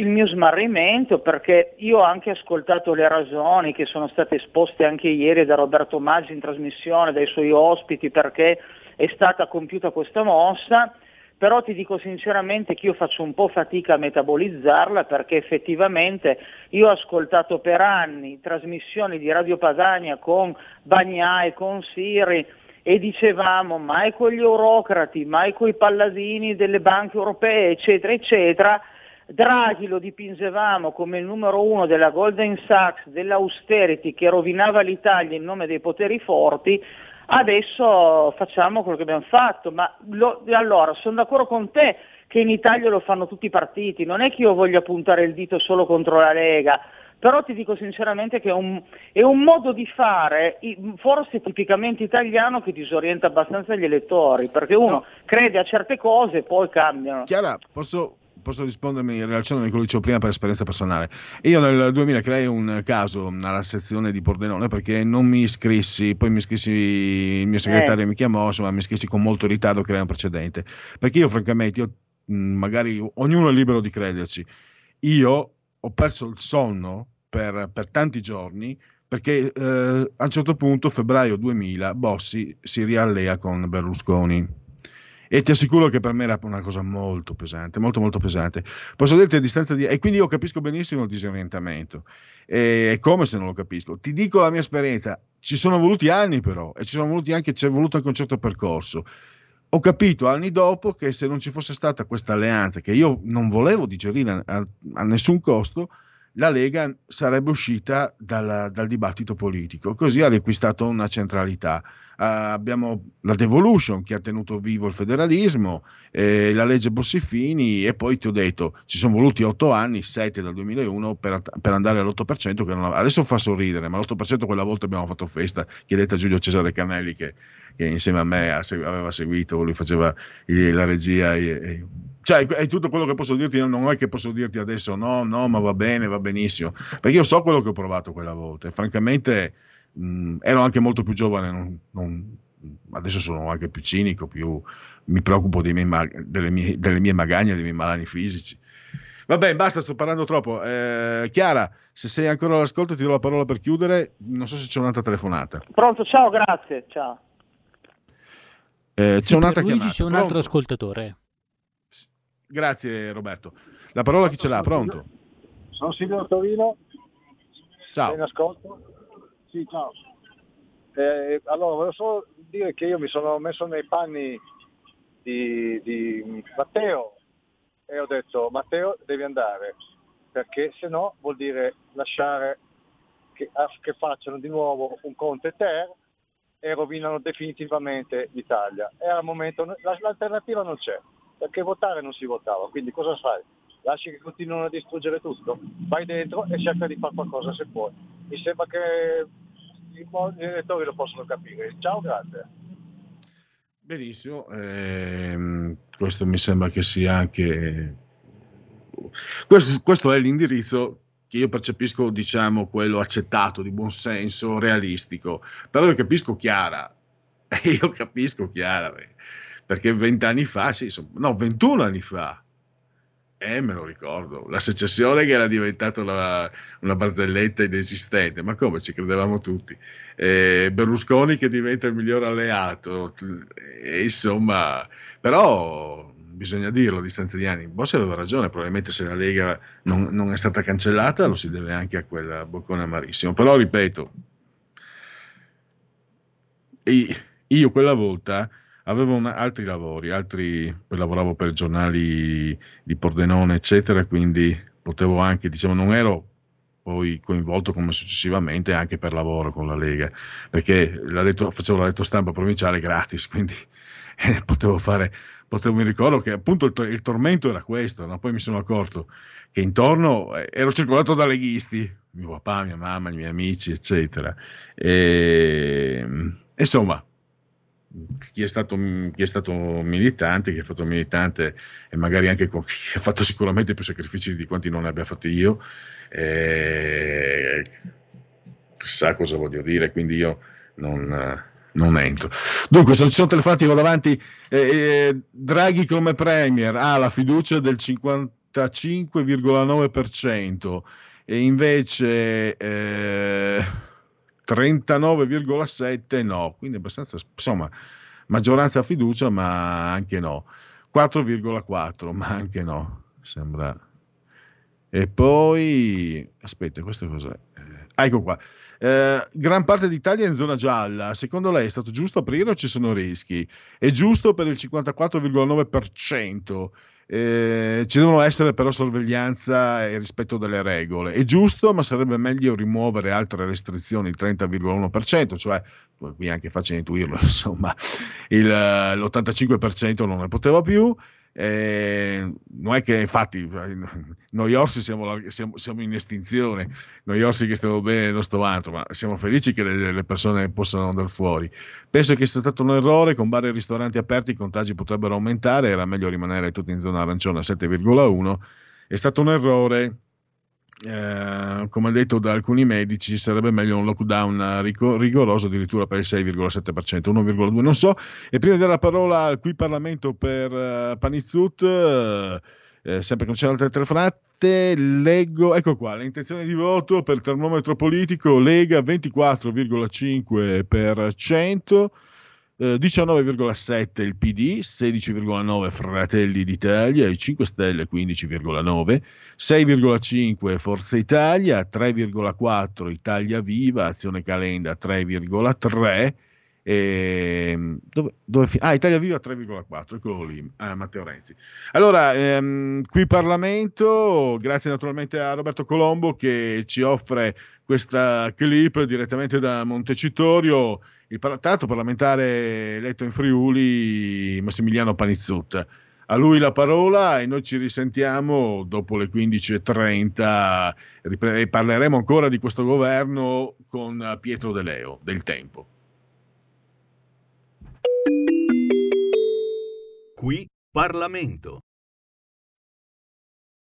mio smarrimento, perché io ho anche ascoltato le ragioni che sono state esposte anche ieri da Roberto Maggi in trasmissione, dai suoi ospiti, perché è stata compiuta questa mossa, però ti dico sinceramente che io faccio un po' fatica a metabolizzarla, perché effettivamente io ho ascoltato per anni trasmissioni di Radio Padania con Bagnai, con Siri, e dicevamo mai con gli eurocrati, mai con i palladini delle banche europee, eccetera, eccetera. Draghi lo dipingevamo come il numero 1 della Goldman Sachs, dell'austerity, che rovinava l'Italia in nome dei poteri forti. Adesso facciamo quello che abbiamo fatto, ma allora sono d'accordo con te che in Italia lo fanno tutti i partiti, non è che io voglia puntare il dito solo contro la Lega, però ti dico sinceramente che è un modo di fare, forse tipicamente italiano, che disorienta abbastanza gli elettori, perché uno crede a certe cose e poi cambiano. Chiara, posso... Posso rispondermi rilasciandomi quello che dicevo prima per esperienza personale. Io nel 2000 creai un caso alla sezione di Pordenone perché non mi iscrissi, poi mi iscrissi, il mio segretario mi chiamò, insomma mi iscrissi con molto ritardo, creai un precedente. Perché io francamente, io, magari ognuno è libero di crederci, io ho perso il sonno per tanti giorni perché a un certo punto, febbraio 2000, Bossi si riallea con Berlusconi. E ti assicuro che per me era una cosa molto pesante, molto molto pesante. Posso dirti a distanza di... E quindi io capisco benissimo il disorientamento. E come se non lo capisco? Ti dico la mia esperienza. Ci sono voluti anni però, e ci sono voluti anche, c'è voluto anche un certo percorso. Ho capito anni dopo che se non ci fosse stata questa alleanza, che io non volevo digerire a nessun costo, la Lega sarebbe uscita dal dibattito politico, così ha riacquistato una centralità. Abbiamo la devolution che ha tenuto vivo il federalismo, la legge Bossi-Fini, e poi ti ho detto ci sono voluti 8 anni, 7 dal 2001 per andare all'8%, che non adesso fa sorridere, ma l'8% quella volta abbiamo fatto festa, chiedete a Giulio Cesare Canelli che insieme a me aveva seguito, lui faceva la regia e cioè è tutto quello che posso dirti, non è che posso dirti adesso no ma va bene, va benissimo, perché io so quello che ho provato quella volta e francamente ero anche molto più giovane, adesso sono anche più cinico, più mi preoccupo dei miei delle mie magagne, dei miei malanni fisici. Vabbè, basta, sto parlando troppo. Chiara, se sei ancora all'ascolto ti do la parola per chiudere, non so se c'è un'altra telefonata. Pronto, ciao, grazie, ciao. C'è un'altra chiamata. C'è un altro ascoltatore. Grazie Roberto. La parola chi ce l'ha? Pronto? Sono Silvio Torino. Ciao. In ascolto. Sì, ciao. Allora, volevo solo dire che io mi sono messo nei panni di Matteo e ho detto Matteo devi andare, perché se no vuol dire lasciare che facciano di nuovo un Conte Ter e rovinano definitivamente l'Italia. E al momento l'alternativa non c'è, perché votare non si votava, quindi cosa fai? Lasci che continuino a distruggere tutto, vai dentro e cerca di fare qualcosa se puoi. Mi sembra che gli elettori lo possono capire. Ciao, grazie. Benissimo, questo mi sembra che sia anche... Questo è l'indirizzo che io percepisco, diciamo, quello accettato, di buon senso, realistico. Però io capisco Chiara, perché 20 anni fa, 21 anni fa, me lo ricordo, la secessione che era diventata una barzelletta inesistente, ma come, ci credevamo tutti, Berlusconi che diventa il miglior alleato, insomma, però bisogna dirlo a distanza di anni, Bossi aveva ragione, probabilmente se la Lega non è stata cancellata lo si deve anche a quel boccone amarissimo, però ripeto, io quella volta avevo altri lavori, lavoravo per giornali di Pordenone, eccetera, quindi potevo anche, non ero poi coinvolto come successivamente anche per lavoro con la Lega, perché facevo la letto stampa provinciale gratis, quindi potevo fare, mi ricordo che appunto il tormento era questo, no? Poi mi sono accorto che intorno ero circolato da leghisti, mio papà, mia mamma, i miei amici, eccetera, e insomma... Chi è stato militante, chi ha fatto militante e magari anche chi ha fatto sicuramente più sacrifici di quanti non ne abbia fatti io, sa cosa voglio dire, quindi io non entro. Dunque, se ci sono telefonati vado avanti. Draghi come premier ha la fiducia del 55,9% e invece 39,7 no, quindi abbastanza, insomma, maggioranza fiducia ma anche no, 4,4 ma anche no, sembra. E poi, aspetta, questo cos'è? Ecco qua, gran parte d'Italia è in zona gialla, secondo lei è stato giusto aprire o ci sono rischi? È giusto per il 54,9%. Ci devono essere però sorveglianza e rispetto delle regole, è giusto ma sarebbe meglio rimuovere altre restrizioni, il 30,1%, cioè qui anche facile intuirlo, insomma l'85% non ne poteva più, Non è che infatti noi orsi siamo in estinzione, noi orsi che stiamo bene nel nostro altro, ma siamo felici che le persone possano andare fuori. Penso che sia stato un errore, con bar e ristoranti aperti i contagi potrebbero aumentare, era meglio rimanere tutti in zona arancione a 7,1, è stato un errore. Come detto da alcuni medici, sarebbe meglio un lockdown rigoroso addirittura per il 6,7%, 1,2 non so. E prima di dare la parola al qui Parlamento per Panizzut, sempre con altre telefonate, leggo, ecco qua, le intenzioni di voto per il termometro politico, Lega 24,5%, 19,7 il PD, 16,9 Fratelli d'Italia, i 5 Stelle 15,9, 6,5 Forza Italia, 3,4 Italia Viva, Azione Calenda 3,3 Italia Viva 3,4, eccolo lì, Matteo Renzi. Allora, qui Parlamento, grazie naturalmente a Roberto Colombo che ci offre questa clip direttamente da Montecitorio, il tanto parlamentare eletto in Friuli Massimiliano Panizzut. A lui la parola e noi ci risentiamo dopo le 15:30 e parleremo ancora di questo governo con Pietro De Leo del Tempo. Qui Parlamento.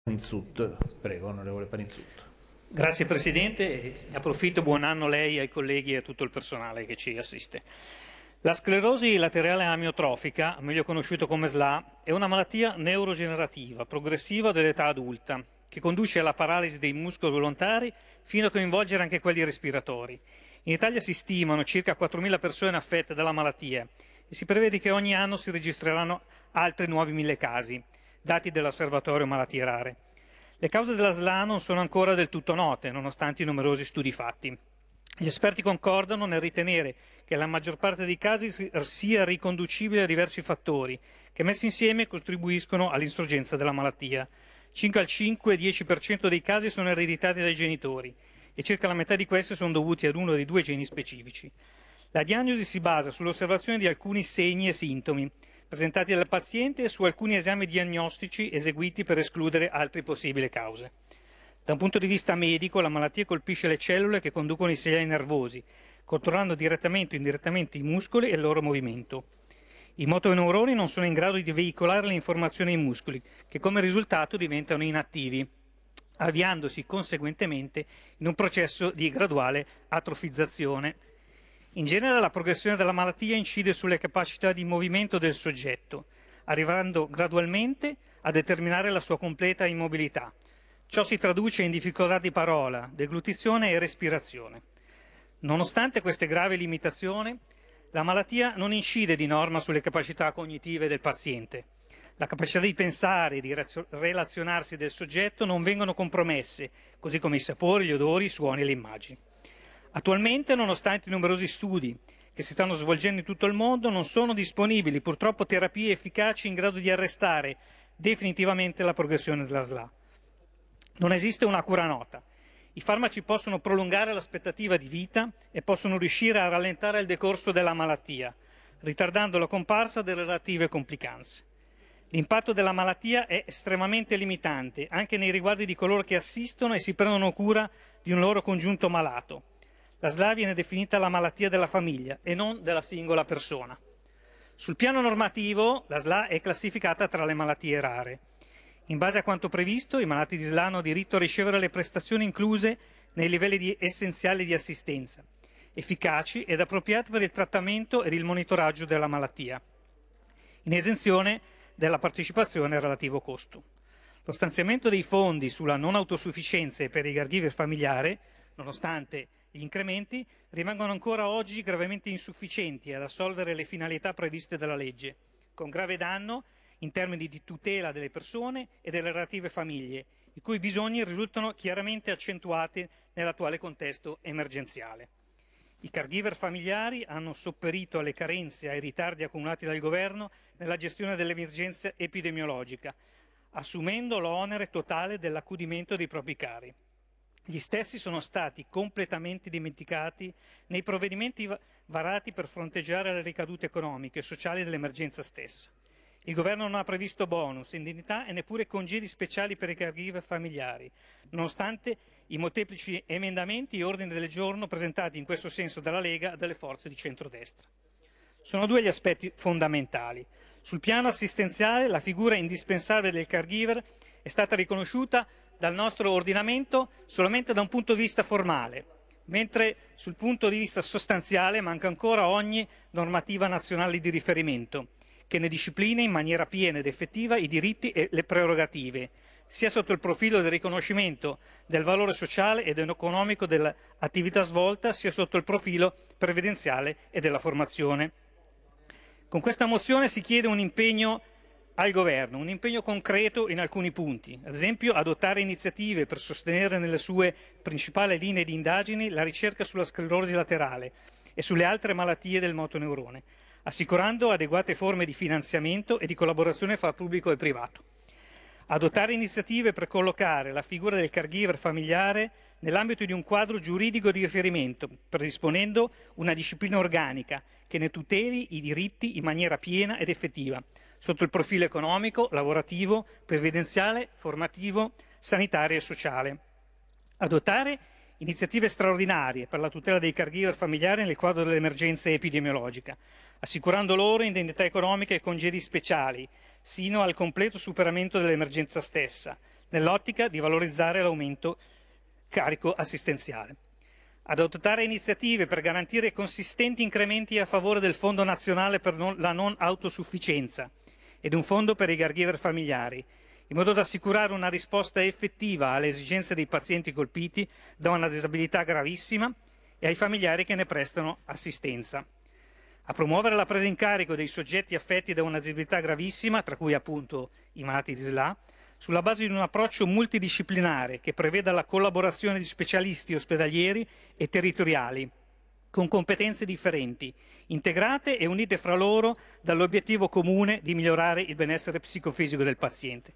Panizzut, prego, onorevole Panizzut. Grazie Presidente, approfitto, buon anno a lei, ai colleghi e a tutto il personale che ci assiste. La sclerosi laterale amiotrofica, meglio conosciuta come SLA, è una malattia neurogenerativa progressiva dell'età adulta che conduce alla paralisi dei muscoli volontari fino a coinvolgere anche quelli respiratori. In Italia si stimano circa 4.000 persone affette dalla malattia e si prevede che ogni anno si registreranno altri nuovi 1.000 casi, dati dell'Osservatorio Malattie Rare. Le cause della SLA non sono ancora del tutto note, nonostante i numerosi studi fatti. Gli esperti concordano nel ritenere che la maggior parte dei casi sia riconducibile a diversi fattori che messi insieme contribuiscono all'insorgenza della malattia. Circa il 5-10% dei casi sono ereditati dai genitori e circa la metà di questi sono dovuti ad uno dei due geni specifici. La diagnosi si basa sull'osservazione di alcuni segni e sintomi presentati dal paziente e su alcuni esami diagnostici eseguiti per escludere altre possibili cause. Da un punto di vista medico, la malattia colpisce le cellule che conducono i segnali nervosi, controllando direttamente o indirettamente i muscoli e il loro movimento. I motoneuroni non sono in grado di veicolare le informazioni ai muscoli, che come risultato diventano inattivi, avviandosi conseguentemente in un processo di graduale atrofizzazione. In genere la progressione della malattia incide sulle capacità di movimento del soggetto, arrivando gradualmente a determinare la sua completa immobilità. Ciò si traduce in difficoltà di parola, deglutizione e respirazione. Nonostante queste gravi limitazioni, la malattia non incide di norma sulle capacità cognitive del paziente. La capacità di pensare e di relazionarsi del soggetto non vengono compromesse, così come i sapori, gli odori, i suoni e le immagini. Attualmente, nonostante i numerosi studi che si stanno svolgendo in tutto il mondo, non sono disponibili purtroppo terapie efficaci in grado di arrestare definitivamente la progressione della SLA. Non esiste una cura nota. I farmaci possono prolungare l'aspettativa di vita e possono riuscire a rallentare il decorso della malattia, ritardando la comparsa delle relative complicanze. L'impatto della malattia è estremamente limitante, anche nei riguardi di coloro che assistono e si prendono cura di un loro congiunto malato. La SLA viene definita la malattia della famiglia e non della singola persona. Sul piano normativo, la SLA è classificata tra le malattie rare. In base a quanto previsto, i malati di SLA hanno diritto a ricevere le prestazioni incluse nei livelli essenziali di assistenza, efficaci ed appropriati per il trattamento ed il monitoraggio della malattia, in esenzione della partecipazione al relativo costo. Lo stanziamento dei fondi sulla non autosufficienza e per i caregiver familiari, nonostante gli incrementi, rimangono ancora oggi gravemente insufficienti ad assolvere le finalità previste dalla legge, con grave danno in termini di tutela delle persone e delle relative famiglie, i cui bisogni risultano chiaramente accentuati nell'attuale contesto emergenziale. I caregiver familiari hanno sopperito alle carenze e ai ritardi accumulati dal governo nella gestione dell'emergenza epidemiologica, assumendo l'onere totale dell'accudimento dei propri cari. Gli stessi sono stati completamente dimenticati nei provvedimenti varati per fronteggiare le ricadute economiche e sociali dell'emergenza stessa. Il governo non ha previsto bonus, indennità e neppure congedi speciali per i caregiver familiari, nonostante i molteplici emendamenti e ordini del giorno presentati in questo senso dalla Lega e dalle forze di centrodestra. Sono due gli aspetti fondamentali. Sul piano assistenziale, la figura indispensabile del caregiver è stata riconosciuta dal nostro ordinamento solamente da un punto di vista formale, mentre sul punto di vista sostanziale manca ancora ogni normativa nazionale di riferimento che ne disciplina in maniera piena ed effettiva i diritti e le prerogative, sia sotto il profilo del riconoscimento del valore sociale ed economico dell'attività svolta, sia sotto il profilo previdenziale e della formazione. Con questa mozione si chiede un impegno al Governo, un impegno concreto in alcuni punti, ad esempio adottare iniziative per sostenere nelle sue principali linee di indagini la ricerca sulla sclerosi laterale e sulle altre malattie del motoneurone, assicurando adeguate forme di finanziamento e di collaborazione fra pubblico e privato. Adottare iniziative per collocare la figura del caregiver familiare nell'ambito di un quadro giuridico di riferimento, predisponendo una disciplina organica che ne tuteli i diritti in maniera piena ed effettiva, sotto il profilo economico, lavorativo, previdenziale, formativo, sanitario e sociale. Adottare iniziative straordinarie per la tutela dei caregiver familiari nel quadro dell'emergenza epidemiologica, assicurando loro indennità economiche e congedi speciali, sino al completo superamento dell'emergenza stessa, nell'ottica di valorizzare l'aumento carico assistenziale. Adottare iniziative per garantire consistenti incrementi a favore del Fondo nazionale per la non autosufficienza ed un fondo per i caregiver familiari, in modo da assicurare una risposta effettiva alle esigenze dei pazienti colpiti da una disabilità gravissima e ai familiari che ne prestano assistenza. A promuovere la presa in carico dei soggetti affetti da una disabilità gravissima, tra cui appunto i malati di SLA, sulla base di un approccio multidisciplinare che preveda la collaborazione di specialisti ospedalieri e territoriali, con competenze differenti, integrate e unite fra loro dall'obiettivo comune di migliorare il benessere psicofisico del paziente.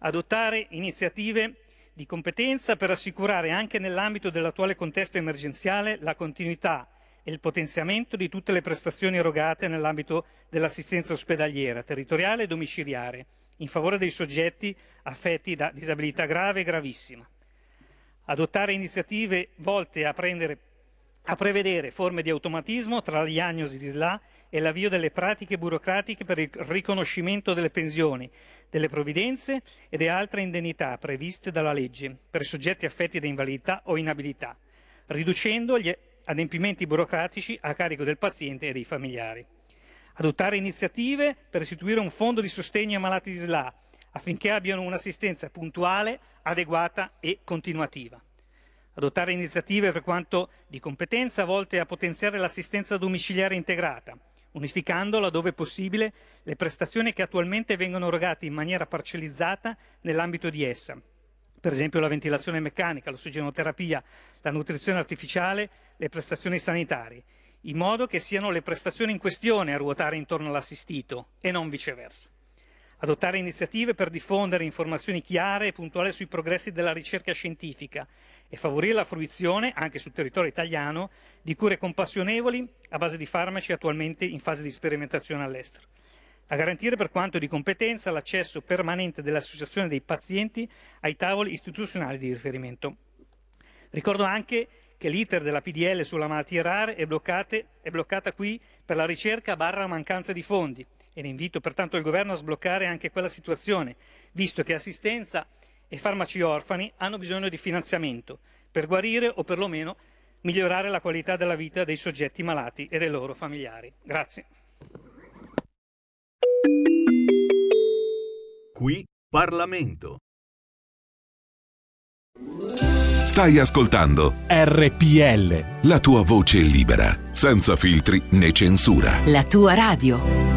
Adottare iniziative di competenza per assicurare anche nell'ambito dell'attuale contesto emergenziale la continuità e il potenziamento di tutte le prestazioni erogate nell'ambito dell'assistenza ospedaliera, territoriale e domiciliare, in favore dei soggetti affetti da disabilità grave e gravissima. Adottare iniziative volte a prevedere forme di automatismo tra la diagnosi di SLA e l'avvio delle pratiche burocratiche per il riconoscimento delle pensioni, delle provvidenze e delle altre indennità previste dalla legge per i soggetti affetti da invalidità o inabilità, riducendo gli adempimenti burocratici a carico del paziente e dei familiari. Adottare iniziative per istituire un fondo di sostegno ai malati di SLA affinché abbiano un'assistenza puntuale, adeguata e continuativa. Adottare iniziative per quanto di competenza volte a potenziare l'assistenza domiciliare integrata, unificando, laddove possibile, le prestazioni che attualmente vengono erogate in maniera parcellizzata nell'ambito di essa, per esempio la ventilazione meccanica, l'ossigenoterapia, la nutrizione artificiale, le prestazioni sanitarie, in modo che siano le prestazioni in questione a ruotare intorno all'assistito e non viceversa. Adottare iniziative per diffondere informazioni chiare e puntuali sui progressi della ricerca scientifica e favorire la fruizione, anche sul territorio italiano, di cure compassionevoli a base di farmaci attualmente in fase di sperimentazione all'estero. A garantire per quanto di competenza l'accesso permanente dell'associazione dei pazienti ai tavoli istituzionali di riferimento. Ricordo anche che l'iter della PDL sulla malattia rare è bloccata qui per la ricerca / mancanza di fondi e invito pertanto il Governo a sbloccare anche quella situazione, visto che assistenza e farmaci orfani hanno bisogno di finanziamento per guarire o perlomeno migliorare la qualità della vita dei soggetti malati e dei loro familiari. Grazie. Qui Parlamento. Stai ascoltando RPL, la tua voce libera, senza filtri né censura. La tua radio.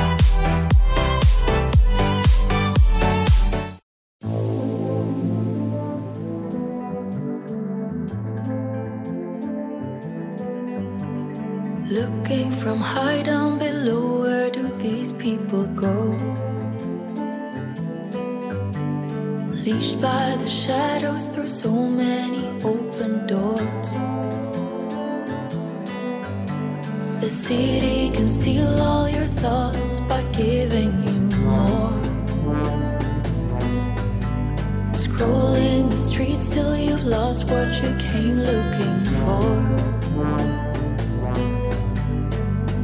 Looking from high down below, where do these people go? Leashed by the shadows through so many open doors. The city can steal all your thoughts by giving you more. Scrolling the streets till you've lost what you came looking for.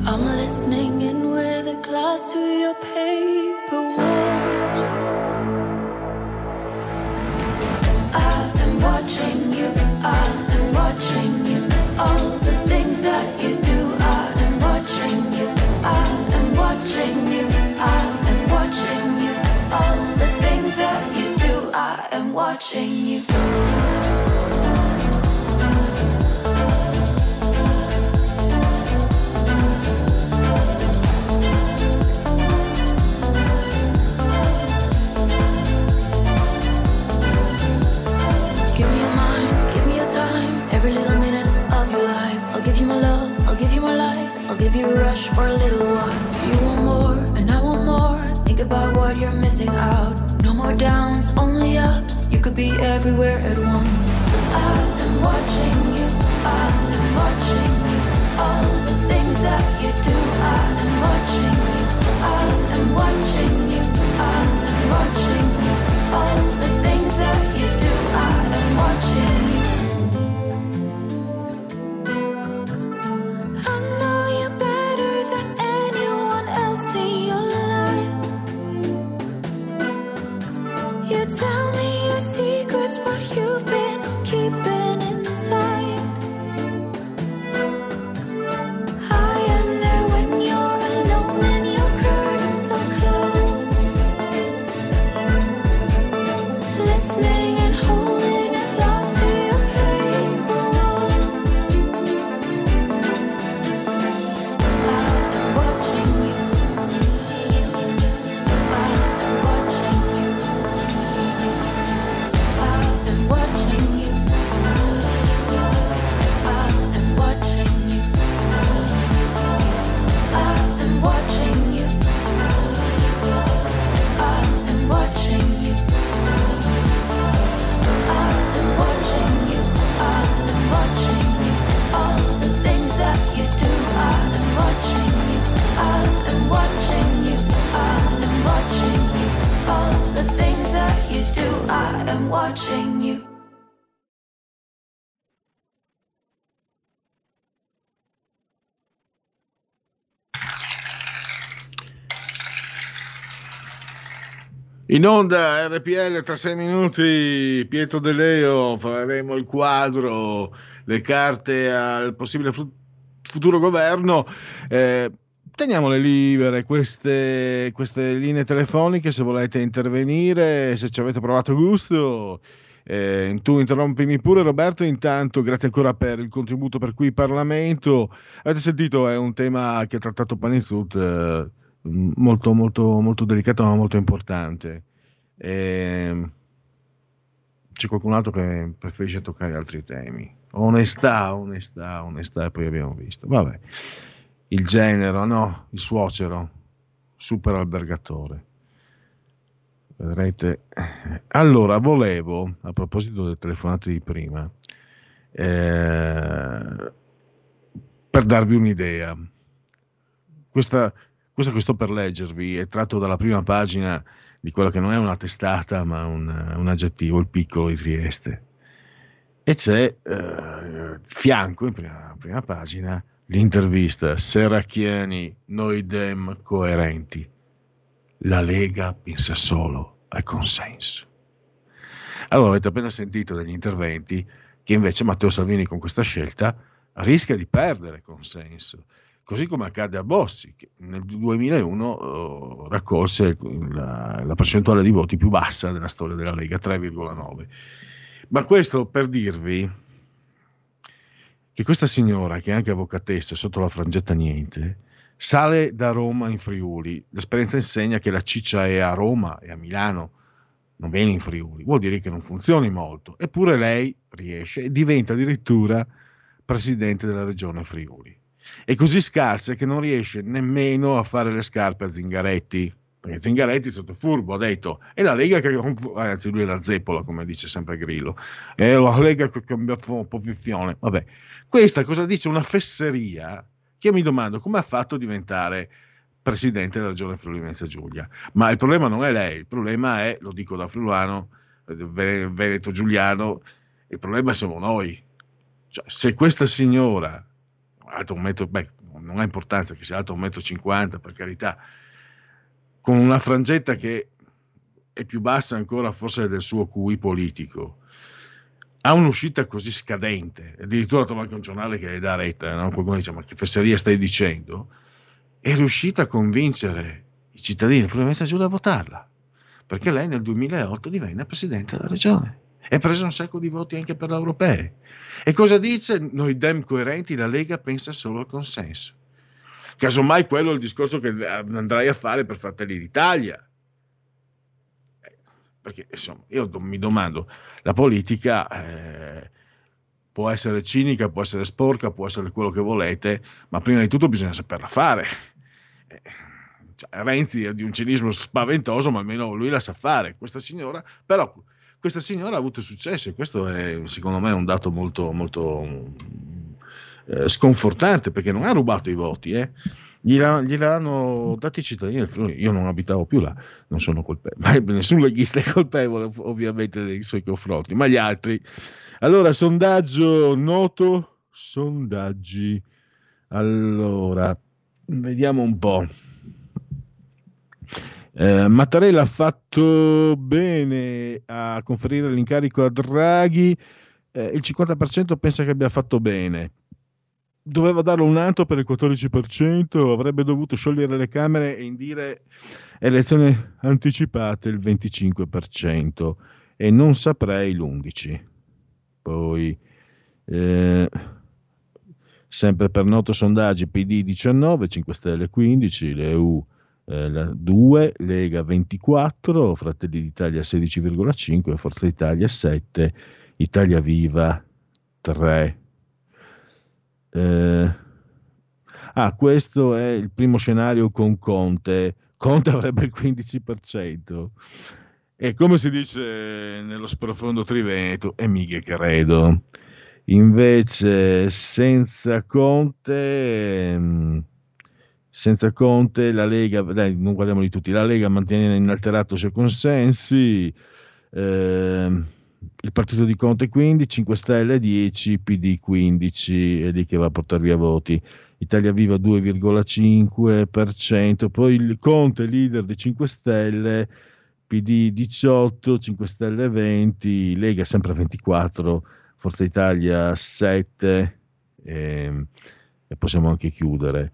I'm listening in with a glass to your paper walls. Watching you, I am watching you. All the things that you do, I am watching you. I am watching you. I am watching you. All the things that you do, I am watching you. I'll give you a rush for a little while. You want more, and I want more. Think about what you're missing out. No more downs, only ups. You could be everywhere at once. I am watching you, I am watching you. All the things that you do, I am watching you. I am watching you, I am watching you. All the things that you do, I am watching you. In onda RPL tra 6 minuti, Pietro De Leo, faremo il quadro, le carte al possibile futuro governo. Teniamole libere queste linee telefoniche se volete intervenire, se ci avete provato gusto. Tu interrompimi pure, Roberto. Intanto grazie ancora per il contributo per cui Parlamento. Avete sentito, è un tema che ha trattato Panizzut, molto molto molto delicato ma molto importante. C'è qualcun altro che preferisce toccare altri temi. Onestà, e poi abbiamo visto, vabbè, il genero, no, il suocero super albergatore, vedrete. Allora, volevo, a proposito delle telefonate di prima, per darvi un'idea, questo che sto per leggervi è tratto dalla prima pagina di quella che non è una testata ma un aggettivo, il Piccolo di Trieste, e c'è fianco in prima pagina l'intervista: Serracchiani, noi Dem coerenti, la Lega pensa solo al consenso. Allora, avete appena sentito degli interventi che invece Matteo Salvini con questa scelta rischia di perdere consenso. così come accade a Bossi, che nel 2001 raccolse la percentuale di voti più bassa della storia della Lega, 3,9. Ma questo per dirvi che questa signora, che è anche avvocatessa, sotto la frangetta niente, sale da Roma in Friuli. L'esperienza insegna che la ciccia è a Roma e a Milano, non viene in Friuli, vuol dire che non funzioni molto. Eppure lei riesce e diventa addirittura presidente della regione Friuli. È così scarsa che non riesce nemmeno a fare le scarpe a Zingaretti, perché Zingaretti è stato furbo, ha detto, è la Lega che... anzi, lui è la zeppola, come dice sempre Grillo, è la Lega che cambia posizione. Vabbè, questa cosa dice una fesseria che mi domando come ha fatto a diventare presidente della regione Friuli Venezia Giulia. Ma il problema non è lei, il problema è, lo dico da friulano, veneto giuliano, il problema siamo noi. Cioè, se questa signora alto un metro, beh, non ha importanza che sia alto 1,50 m, per carità, con una frangetta che è più bassa ancora forse del suo QI politico, ha un'uscita così scadente, addirittura trova anche un giornale che le dà retta, no? Qualcuno dice, ma che fesseria stai dicendo? È riuscita a convincere i cittadini Friuli-Venezia Giulia a votarla, perché lei nel 2008 divenne presidente della regione. È preso un sacco di voti anche per le europee. E cosa dice? Noi dem coerenti, la Lega pensa solo al consenso. Casomai quello è il discorso che andrai a fare per Fratelli d'Italia. Perché insomma, io mi domando, la politica può essere cinica, può essere sporca, può essere quello che volete, ma prima di tutto bisogna saperla fare. Cioè, Renzi è di un cinismo spaventoso, ma almeno lui la sa fare. Questa signora, però... Questa signora ha avuto successo e questo è, secondo me, un dato molto, molto sconfortante, perché non ha rubato i voti, gliel'hanno dati i cittadini del Friuli. Io non abitavo più là, non sono colpevole, ma nessun leghista è colpevole ovviamente dei suoi confronti, ma gli altri. Allora, sondaggio noto, sondaggi, allora, vediamo un po'. Mattarella ha fatto bene a conferire l'incarico a Draghi, il 50% pensa che abbia fatto bene, doveva darlo un atto per il 14%, avrebbe dovuto sciogliere le camere e indire elezioni anticipate il 25% e non saprei l'11%. Poi sempre per noto sondaggi, PD 19, 5 Stelle 15, le EU 2, Lega 24, Fratelli d'Italia 16,5, Forza Italia 7, Italia Viva 3. Questo è il primo scenario con Conte. Conte avrebbe il 15%. E come si dice nello sprofondo Triveneto, e mica credo. Invece senza Conte... la Lega, dai, non guardiamoli tutti, la Lega mantiene inalterato i suoi consensi, il partito di Conte 15, 5 Stelle 10, PD 15, è lì che va a portare via voti, Italia Viva 2,5%, poi il Conte leader di 5 Stelle, PD 18, 5 Stelle 20, Lega sempre 24, Forza Italia 7 e possiamo anche chiudere.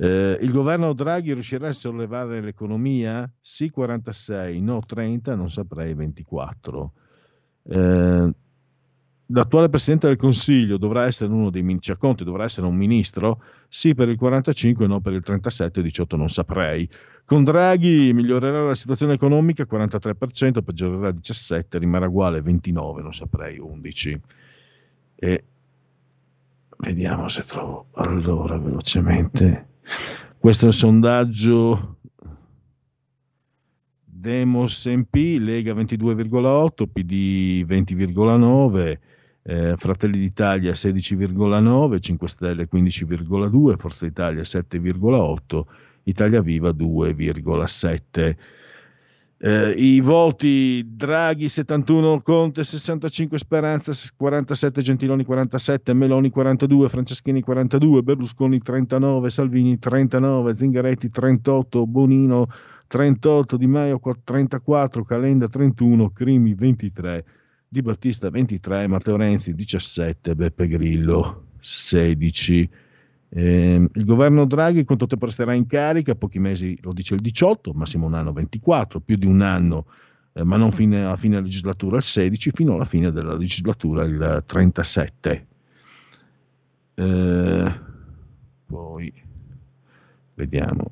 Il governo Draghi riuscirà a sollevare l'economia? Sì 46, no 30, non saprei 24. L'attuale Presidente del Consiglio dovrà essere uno dei ministri, Conte dovrà essere un ministro? Sì per il 45, no per il 37, 18 non saprei. Con Draghi migliorerà la situazione economica 43%, peggiorerà 17, rimarrà uguale 29, non saprei 11. E vediamo se trovo allora velocemente... Questo è il sondaggio Demos MP, Lega 22,8, PD 20,9, Fratelli d'Italia 16,9, 5 Stelle 15,2, Forza Italia 7,8, Italia Viva 2,7. I voti Draghi 71, Conte 65, Speranza 47, Gentiloni 47, Meloni 42, Franceschini 42, Berlusconi 39, Salvini 39, Zingaretti 38, Bonino 38, Di Maio 34, Calenda 31, Crimi 23, Di Battista 23, Matteo Renzi 17, Beppe Grillo 16. Il governo Draghi quanto tempo resterà in carica? Pochi mesi, lo dice il 18, massimo un anno 24, più di un anno, ma non fino alla fine della legislatura il 16, fino alla fine della legislatura il 37. Poi vediamo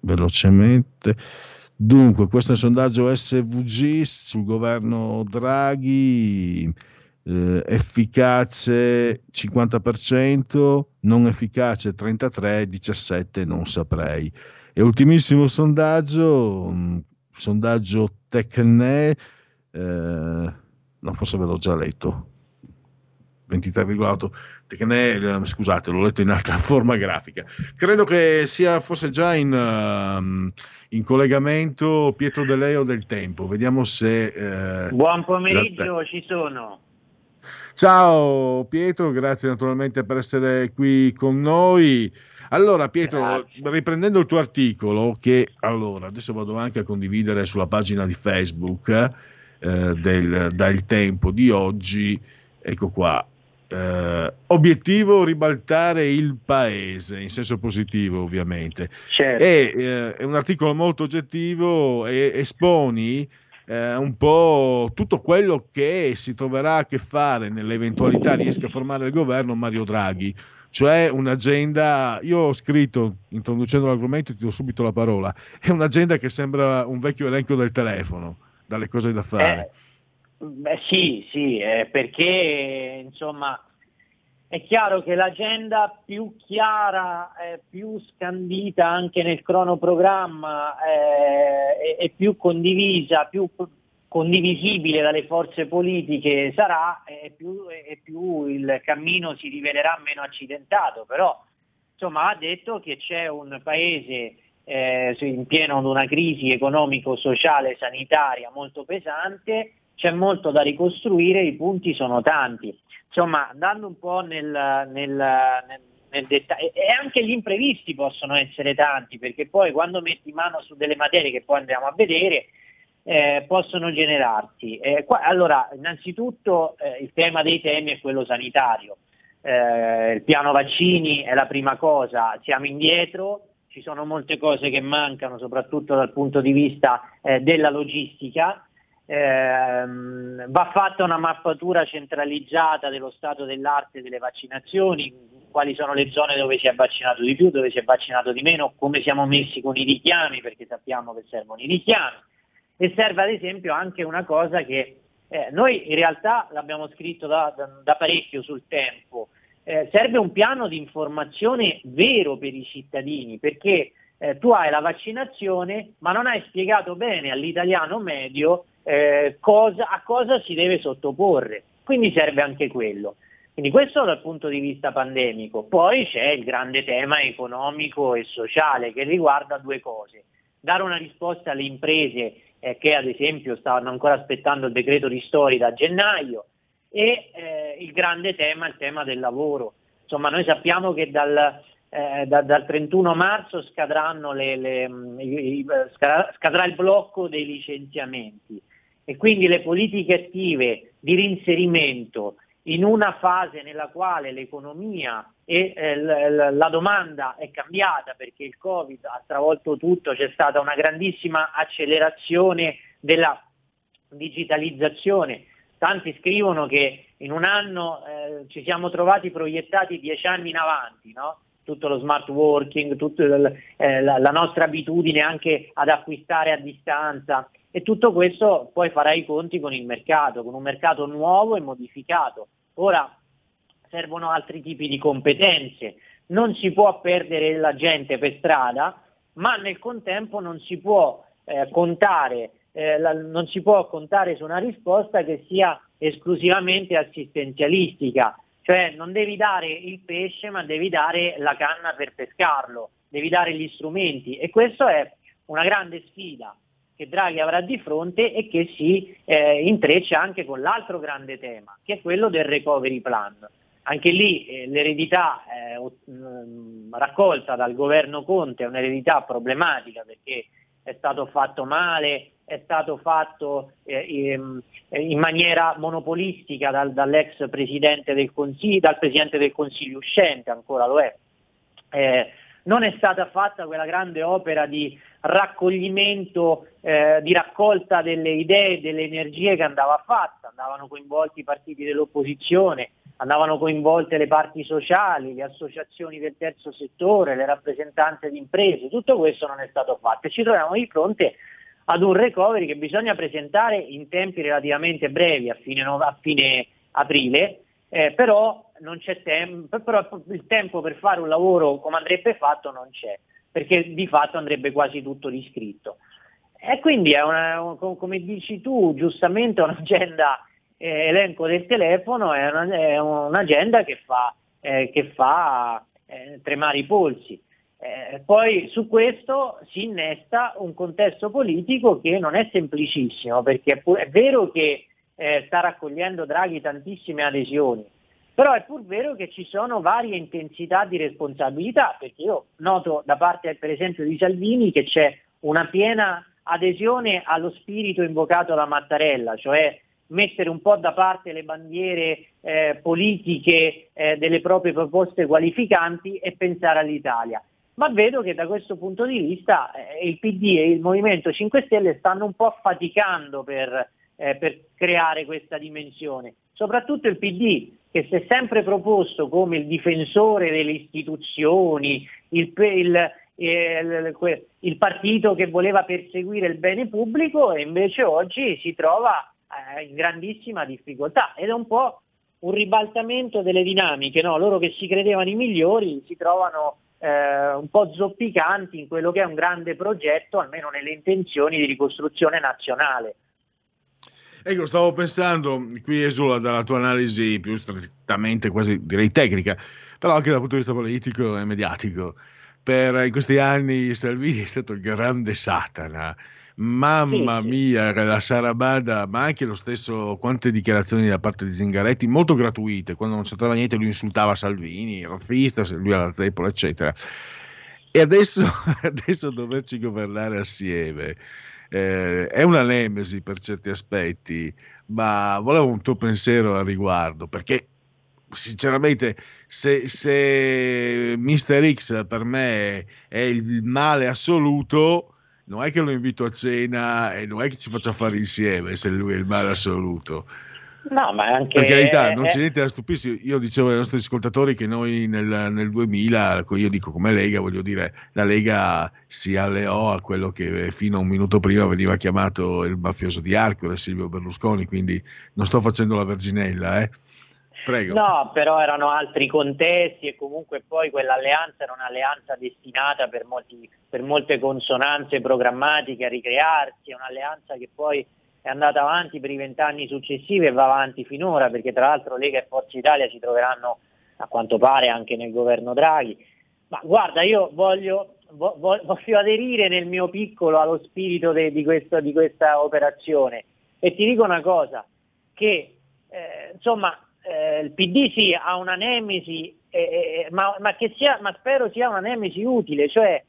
velocemente. Dunque, questo è il sondaggio SVG sul governo Draghi, efficace 50%, non efficace 33%, 17% non saprei. E ultimissimo sondaggio Tecne, no, forse ve l'ho già letto, 23,8%. Tecne, scusate, l'ho letto in altra forma grafica. Credo che sia forse già in collegamento Pietro De Leo del Tempo. Vediamo se... Buon pomeriggio, ci sono. Ciao Pietro, grazie naturalmente per essere qui con noi. Allora Pietro, grazie. Riprendendo il tuo articolo, che allora adesso vado anche a condividere sulla pagina di Facebook del Tempo di oggi, ecco qua, obiettivo ribaltare il paese, in senso positivo ovviamente, certo. È un articolo molto oggettivo e esponi un po' tutto quello che si troverà a che fare nell'eventualità riesca a formare il governo Mario Draghi, cioè un'agenda, io ho scritto, introducendo l'argomento, ti do subito la parola, è un'agenda che sembra un vecchio elenco del telefono, dalle cose da fare. Beh, sì, perché insomma è chiaro che l'agenda più chiara, più scandita anche nel cronoprogramma e più condivisa, più condivisibile dalle forze politiche sarà, e più il cammino si rivelerà meno accidentato. Però insomma ha detto che c'è un paese in pieno ad una crisi economico-sociale sanitaria molto pesante, c'è molto da ricostruire, i punti sono tanti. Insomma, andando un po' nel dettaglio, e anche gli imprevisti possono essere tanti, perché poi quando metti mano su delle materie che poi andiamo a vedere, possono generarsi. Allora, innanzitutto il tema dei temi è quello sanitario. Il piano vaccini è la prima cosa, siamo indietro, ci sono molte cose che mancano, soprattutto dal punto di vista della logistica. Va fatta una mappatura centralizzata dello stato dell'arte delle vaccinazioni, quali sono le zone dove si è vaccinato di più, dove si è vaccinato di meno, come siamo messi con i richiami, perché sappiamo che servono i richiami. E serve ad esempio anche una cosa che noi in realtà l'abbiamo scritto da parecchio sul Tempo, serve un piano di informazione vero per i cittadini, perché tu hai la vaccinazione ma non hai spiegato bene all'italiano medio a cosa si deve sottoporre, quindi serve anche quello. Quindi questo dal punto di vista pandemico. Poi c'è il grande tema economico e sociale, che riguarda due cose: dare una risposta alle imprese che ad esempio stavano ancora aspettando il decreto ristori da gennaio, e il grande tema, il tema del lavoro. Insomma, noi sappiamo che dal 31 marzo scadrà il blocco dei licenziamenti. E quindi le politiche attive di reinserimento in una fase nella quale l'economia e la domanda è cambiata, perché il Covid ha stravolto tutto, c'è stata una grandissima accelerazione della digitalizzazione. Tanti scrivono che in un anno ci siamo trovati proiettati 10 anni in avanti, no? Tutto lo smart working, tutta la nostra abitudine anche ad acquistare a distanza. E tutto questo poi farà i conti con il mercato, con un mercato nuovo e modificato. Ora servono altri tipi di competenze, non si può perdere la gente per strada, ma nel contempo non si può contare su una risposta che sia esclusivamente assistenzialistica, cioè non devi dare il pesce ma devi dare la canna per pescarlo, devi dare gli strumenti, e questo è una grande sfida che Draghi avrà di fronte e che si intreccia anche con l'altro grande tema, che è quello del recovery plan. Anche lì l'eredità raccolta dal governo Conte è un'eredità problematica, perché è stato fatto male, è stato fatto in maniera monopolistica dall'ex Presidente del Consiglio, dal Presidente del Consiglio uscente, ancora lo è, non è stata fatta quella grande opera di raccoglimento, di raccolta delle idee, delle energie che andava fatta. Andavano coinvolti i partiti dell'opposizione, andavano coinvolte le parti sociali, le associazioni del terzo settore, le rappresentanze di imprese. Tutto questo non è stato fatto e ci troviamo di fronte ad un recovery che bisogna presentare in tempi relativamente brevi, a fine aprile, però non c'è tempo, però il tempo per fare un lavoro come andrebbe fatto non c'è, perché di fatto andrebbe quasi tutto riscritto. E quindi è una, come dici tu giustamente, un'agenda elenco del telefono, è un'agenda che fa tremare i polsi. Poi su questo si innesta un contesto politico che non è semplicissimo, perché è vero che sta raccogliendo Draghi tantissime adesioni, però è pur vero che ci sono varie intensità di responsabilità, perché io noto da parte per esempio di Salvini che c'è una piena adesione allo spirito invocato da Mattarella, cioè mettere un po' da parte le bandiere politiche delle proprie proposte qualificanti e pensare all'Italia. Ma vedo che da questo punto di vista il PD e il Movimento 5 Stelle stanno un po' faticando per creare questa dimensione. Soprattutto il PD, che si è sempre proposto come il difensore delle istituzioni, il partito che voleva perseguire il bene pubblico, e invece oggi si trova in grandissima difficoltà, ed è un po' un ribaltamento delle dinamiche, no? Loro che si credevano i migliori si trovano un po' zoppicanti in quello che è un grande progetto, almeno nelle intenzioni di ricostruzione nazionale. Ecco, stavo pensando, qui esula dalla tua analisi più strettamente quasi direi tecnica, però anche dal punto di vista politico e mediatico. Per questi anni Salvini è stato il grande Satana. Mamma mia, la sarabanda, ma anche lo stesso, quante dichiarazioni da parte di Zingaretti, molto gratuite, quando non c'entrava niente lui insultava Salvini, razzista, lui alla zeppola, eccetera. E adesso doverci governare assieme, è una nemesi per certi aspetti, ma volevo un tuo pensiero al riguardo, perché sinceramente se Mr. X per me è il male assoluto, non è che lo invito a cena e non è che ci faccia fare insieme se lui è il male assoluto. No, ma anche per carità, non c'è niente da stupirsi. Io dicevo ai nostri ascoltatori che noi nel 2000, io dico come Lega, voglio dire, la Lega si alleò a quello che fino a un minuto prima veniva chiamato il mafioso di Arcore, Silvio Berlusconi, quindi non sto facendo la verginella, eh. Prego. No, però erano altri contesti e comunque poi quell'alleanza era un'alleanza destinata per molte consonanze programmatiche a ricrearsi, è un'alleanza che poi è andata avanti per i 20 anni successivi e va avanti finora, perché tra l'altro Lega e Forza Italia si troveranno a quanto pare anche nel governo Draghi. Ma guarda, io voglio aderire nel mio piccolo allo spirito di questa operazione e ti dico una cosa, che insomma il PD sì ha una nemesi, ma spero sia una nemesi utile, cioè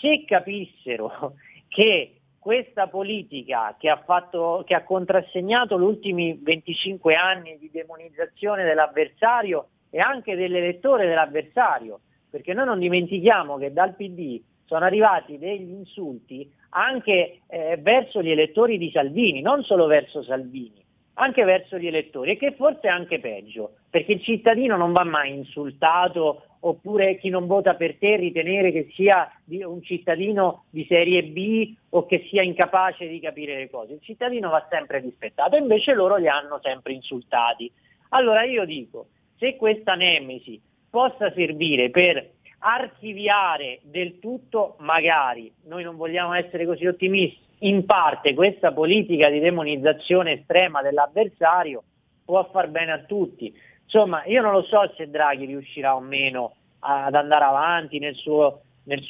se capissero che questa politica che ha contrassegnato gli ultimi 25 anni di demonizzazione dell'avversario e anche dell'elettore dell'avversario, perché noi non dimentichiamo che dal PD sono arrivati degli insulti anche verso gli elettori di Salvini, non solo verso Salvini, anche verso gli elettori, e che forse è anche peggio, perché il cittadino non va mai insultato, oppure chi non vota per te ritenere che sia un cittadino di serie B o che sia incapace di capire le cose. Il cittadino va sempre rispettato, invece loro li hanno sempre insultati. Allora io dico, se questa nemesi possa servire per archiviare del tutto, magari, noi non vogliamo essere così ottimisti, in parte questa politica di demonizzazione estrema dell'avversario, può far bene a tutti. Insomma, io non lo so se Draghi riuscirà o meno ad andare avanti nel suo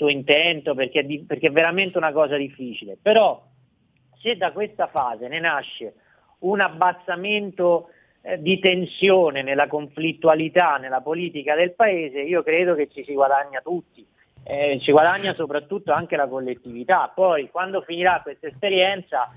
intento, perché è veramente una cosa difficile, però se da questa fase ne nasce un abbassamento di tensione nella conflittualità, nella politica del paese, io credo che ci si guadagna tutti. Ci guadagna soprattutto anche la collettività. Poi quando finirà questa esperienza,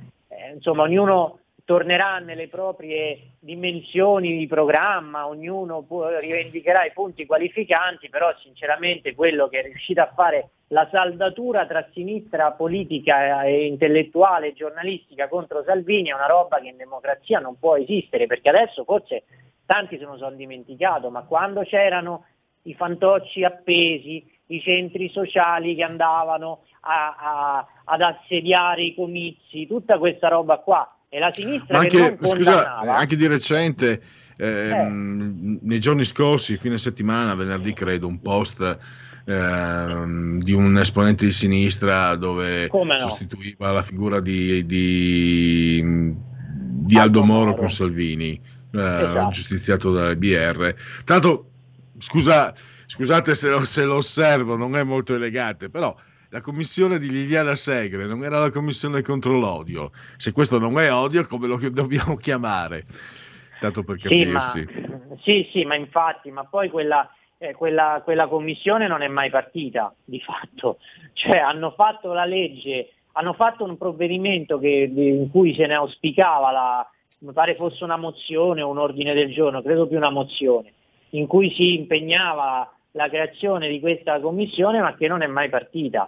insomma, ognuno tornerà nelle proprie dimensioni di programma, ognuno rivendicherà i punti qualificanti, però sinceramente quello che è riuscito a fare la saldatura tra sinistra politica e intellettuale e giornalistica contro Salvini è una roba che in democrazia non può esistere, perché adesso forse tanti se ne sono dimenticato, ma quando c'erano i fantocci appesi, i centri sociali che andavano ad assediare i comizi, tutta questa roba qua, e la sinistra ma anche, che non condannava. Scusa, anche di recente nei giorni scorsi, fine settimana, venerdì credo, un post di un esponente di sinistra dove sostituiva la figura di Aldo Moro con Salvini, esatto, giustiziato dalle BR. Tanto scusate se lo osservo, non è molto elegante, però la commissione di Liliana Segre non era la commissione contro l'odio. Se questo non è odio, come lo dobbiamo chiamare? Tanto per capirsi. Sì, ma infatti, ma poi quella commissione non è mai partita, di fatto. Cioè, hanno fatto la legge, hanno fatto un provvedimento in cui se ne auspicava, mi pare fosse una mozione o un ordine del giorno, credo più una mozione, in cui si impegnava la creazione di questa commissione, ma che non è mai partita.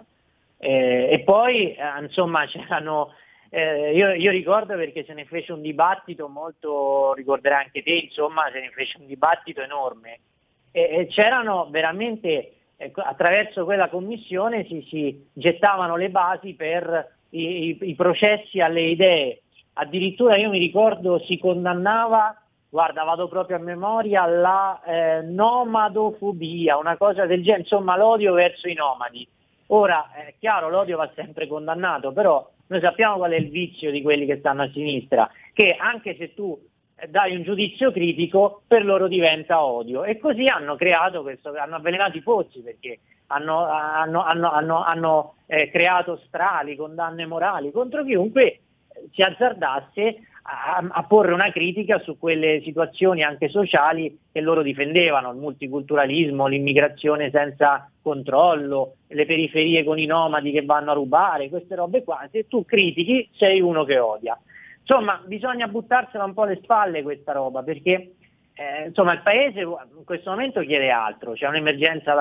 E poi insomma c'erano io ricordo, perché se ne fece un dibattito molto, ricorderà anche te, insomma se ne fece un dibattito enorme, e c'erano veramente attraverso quella commissione si gettavano le basi per i processi alle idee. Addirittura io mi ricordo si condannava, guarda vado proprio a memoria, la nomadofobia, una cosa del genere, insomma l'odio verso i nomadi. Ora è chiaro, l'odio va sempre condannato, però noi sappiamo qual è il vizio di quelli che stanno a sinistra, che anche se tu dai un giudizio critico per loro diventa odio, e così hanno creato questo, hanno avvelenato i pozzi, perché hanno creato strali, condanne morali contro chiunque si azzardasse a porre una critica su quelle situazioni anche sociali che loro difendevano, il multiculturalismo, l'immigrazione senza controllo, le periferie con i nomadi che vanno a rubare, queste robe qua. Se tu critichi sei uno che odia. Insomma, bisogna buttarsela un po' alle spalle questa roba, perché insomma il paese in questo momento chiede altro, c'è un'emergenza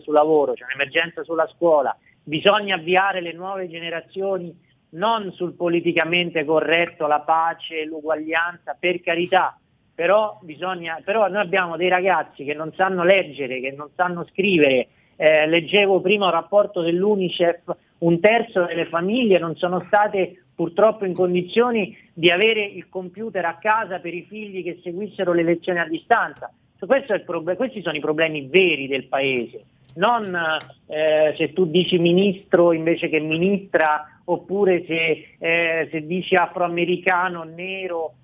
sul lavoro, c'è un'emergenza sulla scuola, bisogna avviare le nuove generazioni non sul politicamente corretto, la pace, l'uguaglianza, per carità, però noi abbiamo dei ragazzi che non sanno leggere, che non sanno scrivere. Leggevo prima un rapporto dell'UNICEF, 1/3 delle famiglie non sono state purtroppo in condizioni di avere il computer a casa per i figli che seguissero le lezioni a distanza. Questi sono i problemi veri del paese, non se tu dici ministro invece che ministra, oppure se dici afroamericano, nero,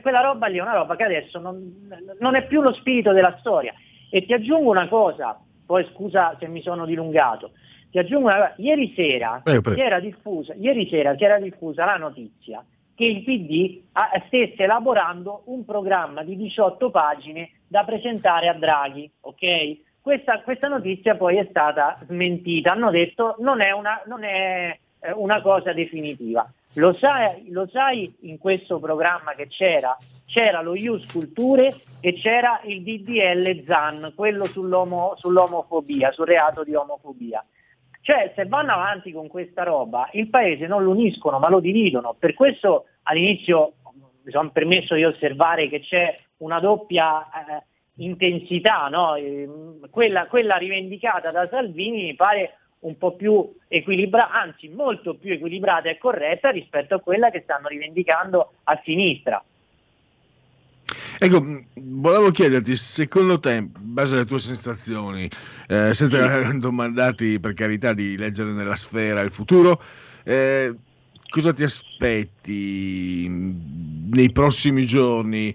quella roba lì è una roba che adesso non è più lo spirito della storia. E ti aggiungo una cosa, poi scusa se mi sono dilungato, ieri sera si era diffusa la notizia che il PD stesse elaborando un programma di 18 pagine da presentare a Draghi, ok? Questa notizia poi è stata smentita, hanno detto non è una cosa definitiva. Lo sai, in questo programma che c'era lo Ius Culture e c'era il DDL Zan, quello sull'omofobia, sul reato di omofobia. Cioè, se vanno avanti con questa roba, il paese non lo uniscono, ma lo dividono. Per questo all'inizio mi sono permesso di osservare che c'è una doppia intensità, no? Quella rivendicata da Salvini mi pare un po' più equilibrata, anzi molto più equilibrata e corretta rispetto a quella che stanno rivendicando a sinistra. Ecco, volevo chiederti, secondo te, in base alle tue sensazioni, senza domandarti per carità di leggere nella sfera il futuro, cosa ti aspetti nei prossimi giorni?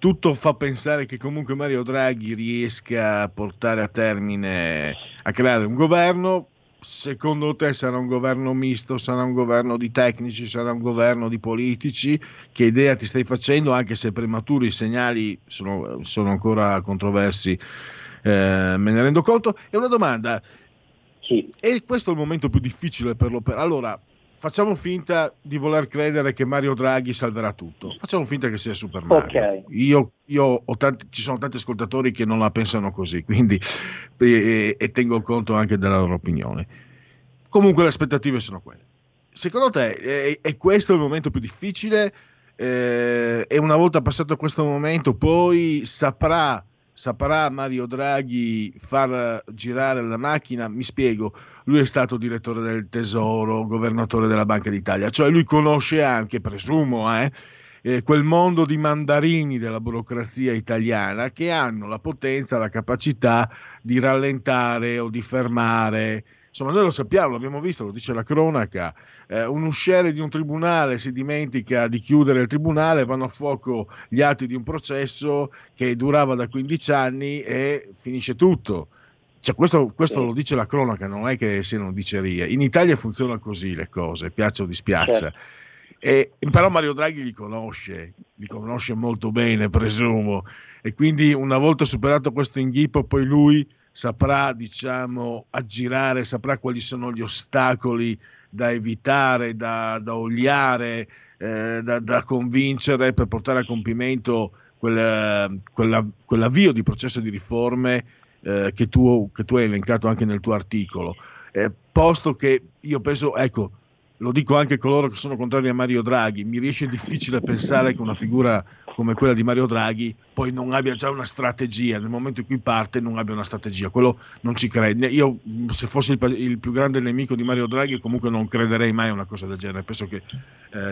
Tutto fa pensare che comunque Mario Draghi riesca a portare a termine, a creare un governo. Secondo te sarà un governo misto, sarà un governo di tecnici, sarà un governo di politici? Che idea ti stai facendo, anche se prematuri i segnali sono ancora controversi, me ne rendo conto. E una domanda, sì. È questo il momento più difficile per l'opera? Allora, facciamo finta di voler credere che Mario Draghi salverà tutto, facciamo finta che sia Super Mario. Okay. Io ho tanti, ci sono tanti ascoltatori che non la pensano così, quindi e tengo conto anche della loro opinione. Comunque le aspettative sono quelle. Secondo te è questo il momento più difficile? E una volta passato questo momento poi saprà Mario Draghi far girare la macchina? Mi spiego, lui è stato direttore del Tesoro, governatore della Banca d'Italia, cioè lui conosce anche, presumo, quel mondo di mandarini della burocrazia italiana che hanno la potenza, la capacità di rallentare o di fermare. Insomma, noi lo sappiamo, l'abbiamo visto, lo dice la cronaca, un usciere di un tribunale si dimentica di chiudere il tribunale, vanno a fuoco gli atti di un processo che durava da 15 anni e finisce tutto. Cioè, questo lo dice la cronaca, non è che siano dicerie. In Italia funziona così le cose, piaccia o dispiaccia. Certo. Però Mario Draghi li conosce molto bene, presumo, e quindi una volta superato questo inghippo poi lui saprà, diciamo, aggirare, saprà quali sono gli ostacoli da evitare, da oliare, da convincere per portare a compimento quell'avvio di processo di riforme che tu hai elencato anche nel tuo articolo. Posto che io penso, ecco, lo dico anche a coloro che sono contrari a Mario Draghi, mi riesce difficile pensare che una figura come quella di Mario Draghi poi non abbia già una strategia, nel momento in cui parte non abbia una strategia, quello non ci credo. Io, se fossi il più grande nemico di Mario Draghi, comunque non crederei mai a una cosa del genere. Penso che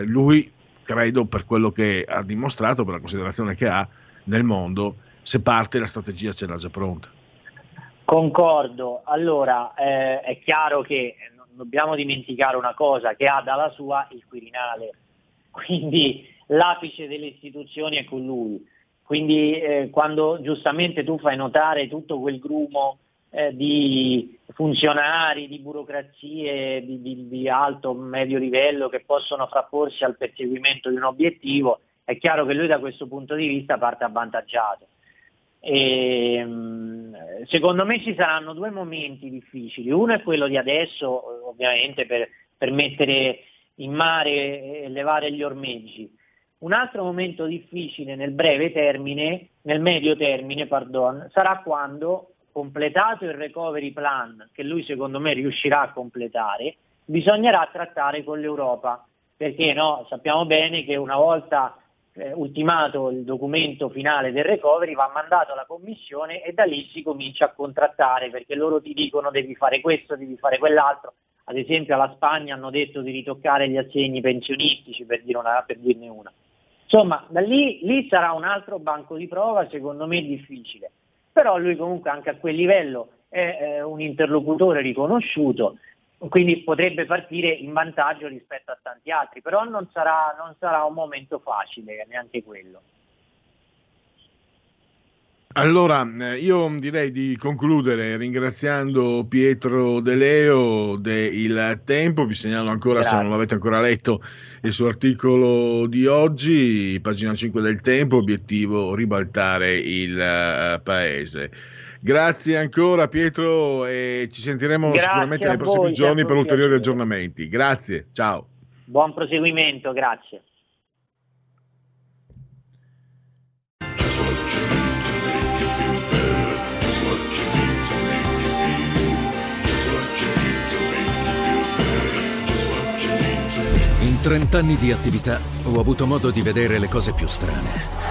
lui, credo, per quello che ha dimostrato, per la considerazione che ha nel mondo, se parte la strategia ce l'ha già pronta. Concordo. Allora, è chiaro che dobbiamo dimenticare una cosa, che ha dalla sua il Quirinale, quindi l'apice delle istituzioni è con lui, quindi quando giustamente tu fai notare tutto quel grumo di funzionari, di burocrazie di alto medio livello che possono frapporsi al perseguimento di un obiettivo, è chiaro che lui da questo punto di vista parte avvantaggiato. Secondo me ci saranno due momenti difficili, uno è quello di adesso, ovviamente per mettere in mare e levare gli ormeggi, un altro momento difficile nel medio termine, sarà quando, completato il recovery plan, che lui secondo me riuscirà a completare, bisognerà trattare con l'Europa, perché no, sappiamo bene che una volta ultimato il documento finale del recovery va mandato alla Commissione e da lì si comincia a contrattare, perché loro ti dicono devi fare questo, devi fare quell'altro. Ad esempio alla Spagna hanno detto di ritoccare gli assegni pensionistici, per dirne una. Insomma, da lì sarà un altro banco di prova secondo me difficile, però lui comunque anche a quel livello è un interlocutore riconosciuto, quindi potrebbe partire in vantaggio rispetto a tanti altri, però non sarà un momento facile neanche quello. Allora, io direi di concludere ringraziando Pietro De Leo de Il Tempo. Vi segnalo ancora, grazie, se non l'avete ancora letto, il suo articolo di oggi, pagina 5 del Tempo, obiettivo ribaltare il paese. Grazie ancora Pietro e ci sentiremo sicuramente nei prossimi giorni per ulteriori aggiornamenti. Grazie, ciao. Buon proseguimento, grazie. In 30 anni di attività ho avuto modo di vedere le cose più strane.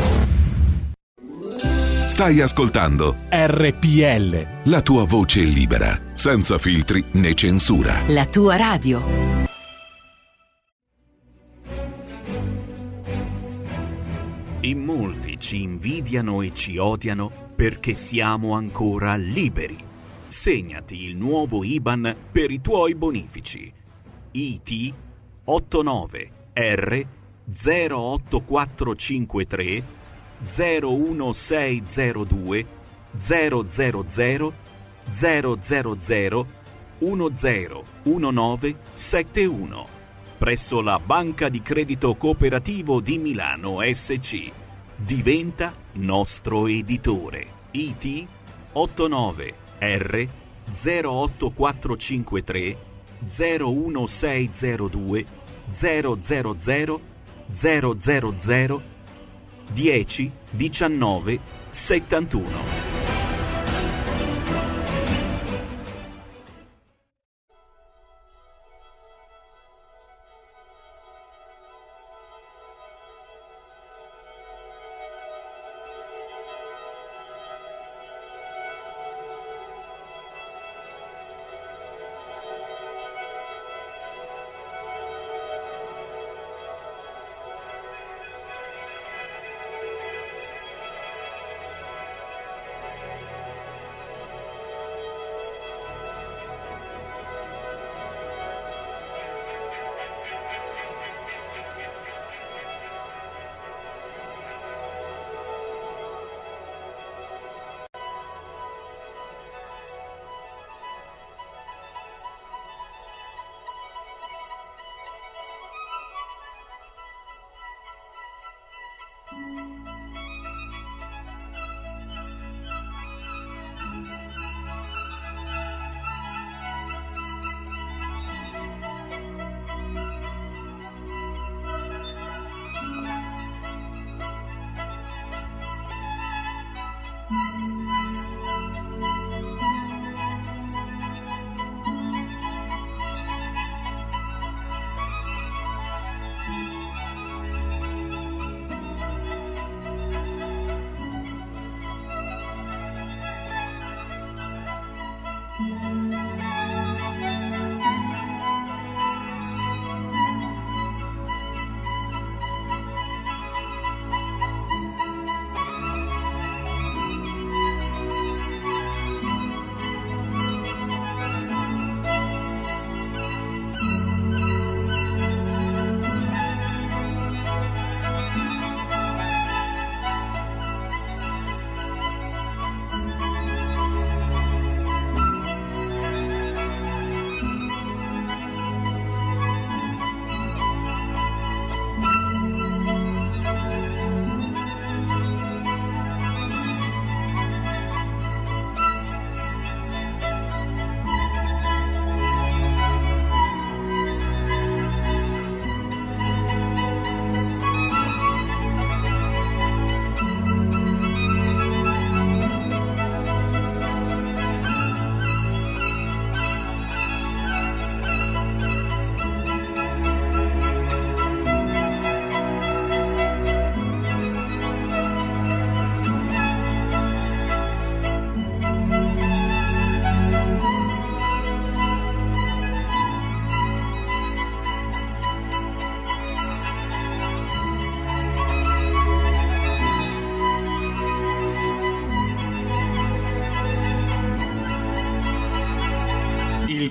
Stai ascoltando RPL, la tua voce libera, senza filtri né censura. La tua radio. In molti ci invidiano e ci odiano perché siamo ancora liberi. Segnati il nuovo IBAN per i tuoi bonifici. IT 89 R 08453 01602 000 000 101971 presso la Banca di Credito Cooperativo di Milano SC. Diventa nostro editore. IT 89 R 08453 01602 000 000 101971.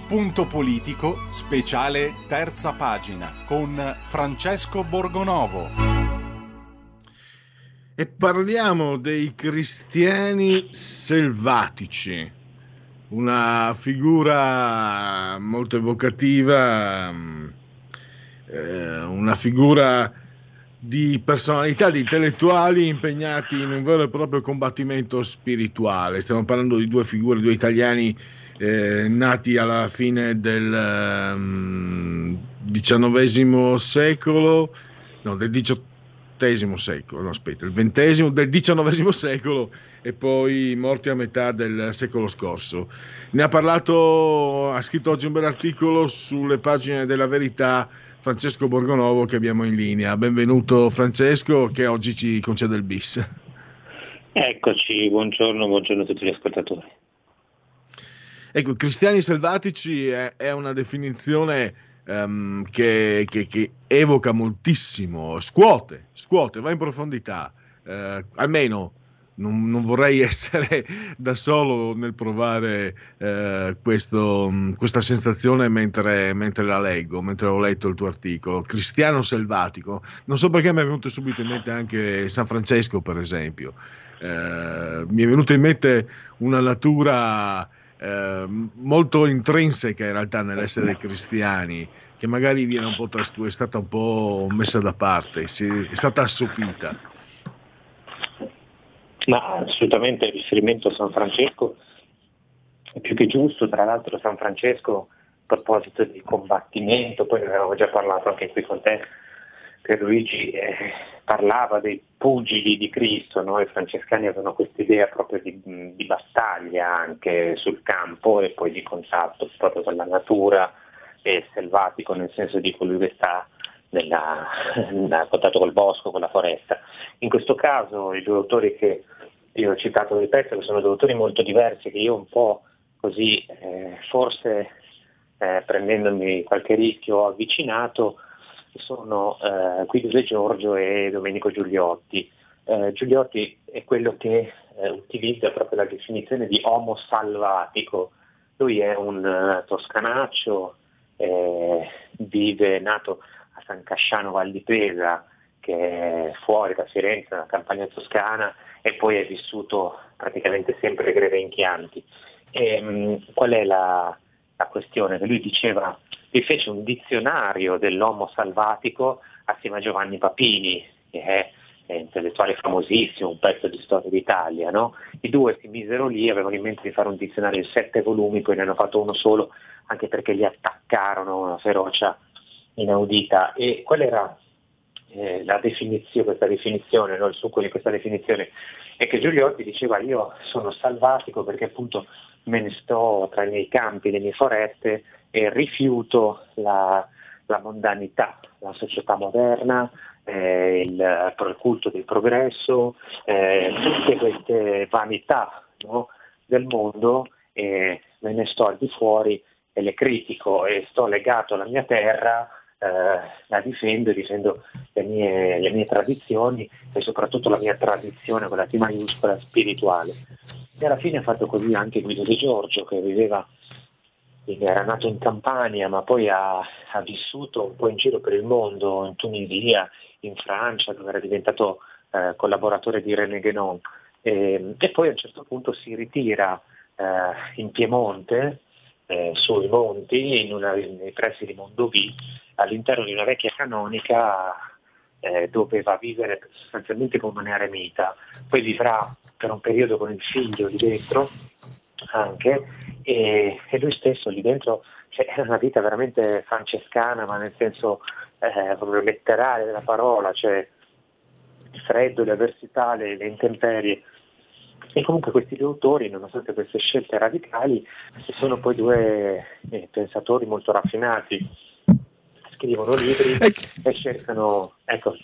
Punto politico speciale terza pagina con Francesco Borgonovo. E parliamo dei cristiani selvatici, una figura molto evocativa, una figura di personalità, di intellettuali impegnati in un vero e proprio combattimento spirituale. Stiamo parlando di due figure, due italiani nati alla fine del del XIX secolo e poi morti a metà del secolo scorso. Ne ha parlato, ha scritto oggi un bel articolo sulle pagine della Verità Francesco Borgonovo, che abbiamo in linea. Benvenuto Francesco, che oggi ci concede il bis. Eccoci, buongiorno a tutti gli ascoltatori. Ecco, cristiani selvatici è una definizione che evoca moltissimo, scuote, va in profondità, almeno non vorrei essere da solo nel provare questa sensazione mentre la leggo, mentre ho letto il tuo articolo. Cristiano selvatico, non so perché mi è venuto subito in mente anche San Francesco, per esempio. Mi è venuta in mente una natura molto intrinseca in realtà nell'essere cristiani, che magari viene un po' è stata un po' messa da parte, è stata assopita. Ma assolutamente il riferimento a San Francesco è più che giusto. Tra l'altro San Francesco, a proposito di combattimento, poi ne avevo già parlato anche qui con te, che Luigi parlava dei pugili di Cristo, no? I francescani avevano questa idea proprio di battaglia anche sul campo e poi di contatto proprio con la natura e selvatico, nel senso di colui che sta a contatto col bosco, con la foresta. In questo caso i due autori che io ho citato nel pezzo, che sono due autori molto diversi, che io un po' così forse prendendomi qualche rischio ho avvicinato, sono Guido De Giorgio e Domenico Giuliotti. Giuliotti è quello che utilizza proprio la definizione di homo salvatico. Lui è un toscanaccio, nato a San Casciano Val di Pesa, che è fuori da Firenze, nella campagna toscana, e poi è vissuto praticamente sempre breve in Chianti. Qual è la questione? Che lui diceva, lui fece un dizionario dell'uomo salvatico assieme a Giovanni Papini, che è intellettuale famosissimo, un pezzo di storia d'Italia, no? I due si misero lì, avevano in mente di fare un dizionario in 7 volumi, poi ne hanno fatto uno solo, anche perché li attaccarono una ferocia inaudita. E qual era questa definizione, no? Il succo di questa definizione è che Giuliotti diceva: io sono salvatico perché appunto me ne sto tra i miei campi, le mie foreste, e rifiuto la mondanità, la società moderna, il culto del progresso, tutte queste vanità, no? del mondo, e me ne sto al di fuori e le critico, e sto legato alla mia terra, la difendo le mie tradizioni e soprattutto la mia tradizione con la T maiuscola spirituale. E alla fine ha fatto così anche Guido De Giorgio, che era nato in Campania, ma poi ha vissuto un po' in giro per il mondo, in Tunisia, in Francia, dove era diventato collaboratore di René Guénon, e poi a un certo punto si ritira in Piemonte, sui monti, nei pressi di Mondovì, all'interno di una vecchia canonica, dove va a vivere sostanzialmente come un eremita. Poi vivrà per un periodo con il figlio lì dentro anche, e lui stesso lì dentro, cioè, era una vita veramente francescana, ma nel senso proprio letterale della parola, cioè il freddo, le avversità, le intemperie. E comunque questi due autori, nonostante queste scelte radicali, sono poi due pensatori molto raffinati, scrivono libri e cercano… Ecco.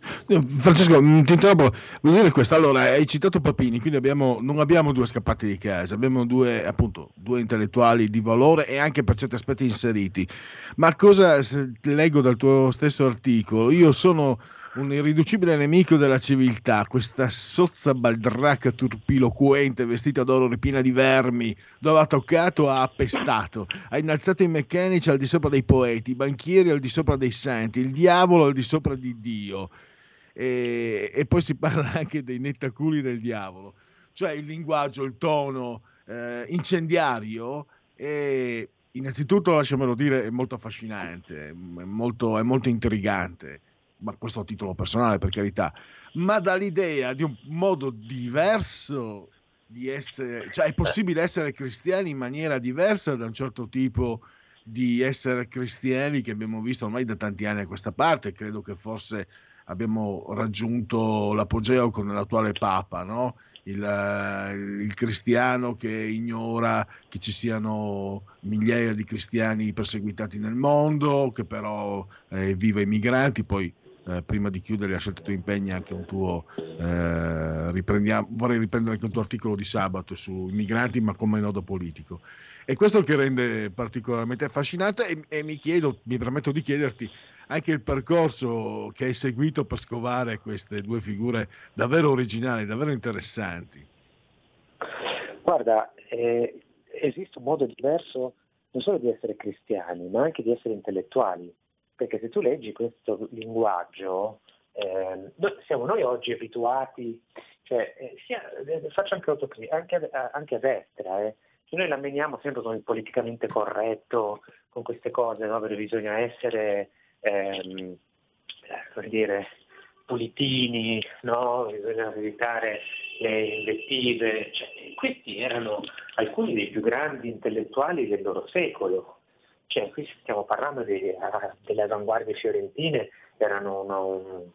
Francesco, ti interrompo, voglio dire questo. Allora, hai citato Papini, quindi non abbiamo due scappati di casa, abbiamo due intellettuali di valore e anche per certi aspetti inseriti. Ma cosa leggo dal tuo stesso articolo? Io sono un irriducibile nemico della civiltà, questa sozza baldracca turpiloquente vestita d'oro ripiena di vermi, dove ha toccato ha appestato, ha innalzato i meccanici al di sopra dei poeti, i banchieri al di sopra dei santi, il diavolo al di sopra di Dio, e poi si parla anche dei nettaculi del diavolo, cioè il linguaggio, il tono incendiario e innanzitutto, lasciamelo dire, è molto affascinante, è molto intrigante. Ma questo titolo personale, per carità, ma dall'idea di un modo diverso di essere, cioè è possibile essere cristiani in maniera diversa da un certo tipo di essere cristiani che abbiamo visto ormai da tanti anni a questa parte. Credo che forse abbiamo raggiunto l'apogeo con l'attuale Papa, no? Il cristiano che ignora che ci siano migliaia di cristiani perseguitati nel mondo, che però vive i migranti, poi prima di chiudere, lasciate i tuoi impegni, anche un tuo vorrei riprendere anche un tuo articolo di sabato sui migranti, ma come nodo politico. E questo che rende particolarmente affascinante, e mi permetto di chiederti anche il percorso che hai seguito per scovare queste due figure davvero originali, davvero interessanti. Guarda, esiste un modo diverso non solo di essere cristiani, ma anche di essere intellettuali, perché se tu leggi questo linguaggio, siamo noi oggi abituati, cioè faccio anche autocritica, anche a destra, noi la meniamo sempre con il politicamente corretto, con queste cose, no? Perché bisogna essere, come dire, pulitini, no? Bisogna evitare le invettive, cioè, questi erano alcuni dei più grandi intellettuali del loro secolo, cioè qui stiamo parlando delle avanguardie fiorentine, erano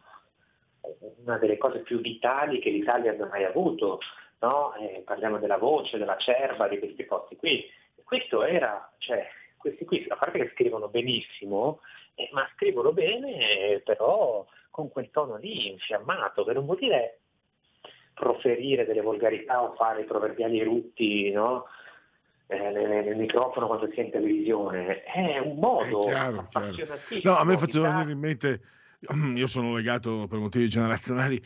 una delle cose più vitali che l'Italia abbia mai avuto, no? Parliamo della voce, della cerba, di questi posti qui, questi qui, a parte che scrivono benissimo, ma scrivono bene però con quel tono lì infiammato, che non vuol dire proferire delle volgarità o fare i proverbiali erutti, no? Nel microfono quando si è in televisione, è un modo appassionatissimo. Chiaro. No, a me faceva venire in mente, io sono legato per motivi generazionali,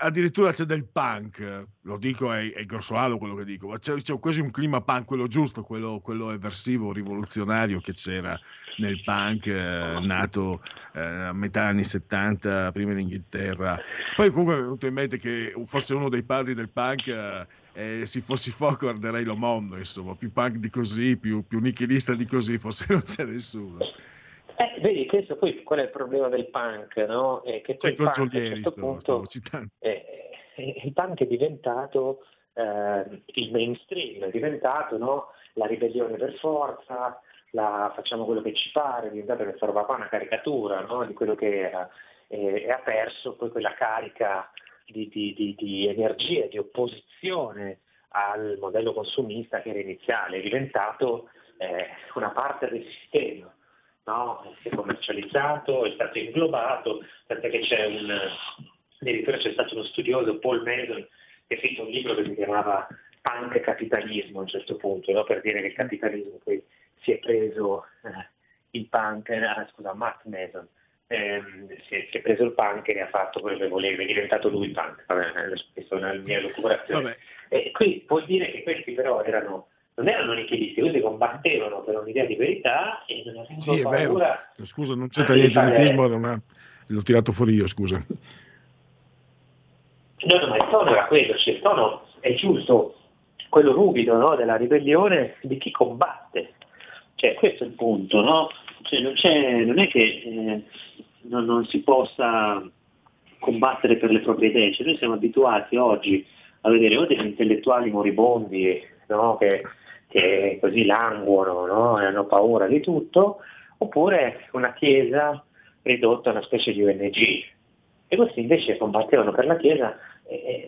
addirittura c'è del punk, lo dico, è grossolano quello che dico, ma c'è quasi un clima punk, quello giusto, quello eversivo, rivoluzionario che c'era nel punk nato a metà anni 70, prima in Inghilterra. Poi comunque è venuto in mente che forse uno dei padri del punk, se fossi fuoco arderei lo mondo, insomma, più punk di così, più nichilista di così, forse non c'è nessuno. Vedi, questo poi qual è il problema del punk, no? Che poi il punk è diventato il mainstream, è diventato, no? La ribellione per forza, facciamo quello che ci pare, è diventata questa roba qua, una caricatura, no? Di quello che era, e ha perso poi quella carica di energia, di opposizione al modello consumista che era iniziale, è diventato una parte del sistema. No, si è commercializzato, è stato inglobato, tant'è che addirittura c'è stato uno studioso, Paul Mason, che ha scritto un libro che si chiamava Punk Capitalismo a un certo punto, no? Per dire che il capitalismo poi si è preso il punk, Matt Mason, si è preso il punk e ne ha fatto quello che voleva, è diventato lui il punk, questa è una mia locurazione. E qui vuol dire che questi però non erano nichilisti, questi combattevano per un'idea di verità e non avevano paura. Scusa, non c'entra niente il nichilismo, l'ho tirato fuori io, scusa. No, ma il tono era quello, cioè il tono è giusto, quello ruvido, no, della ribellione di chi combatte. Cioè questo è il punto, no? Cioè, non è che non si possa combattere per le proprie idee, cioè noi siamo abituati oggi a vedere o degli intellettuali moribondi, no? Che così languono, no? E hanno paura di tutto, oppure una chiesa ridotta a una specie di ONG, e questi invece combattevano per la chiesa,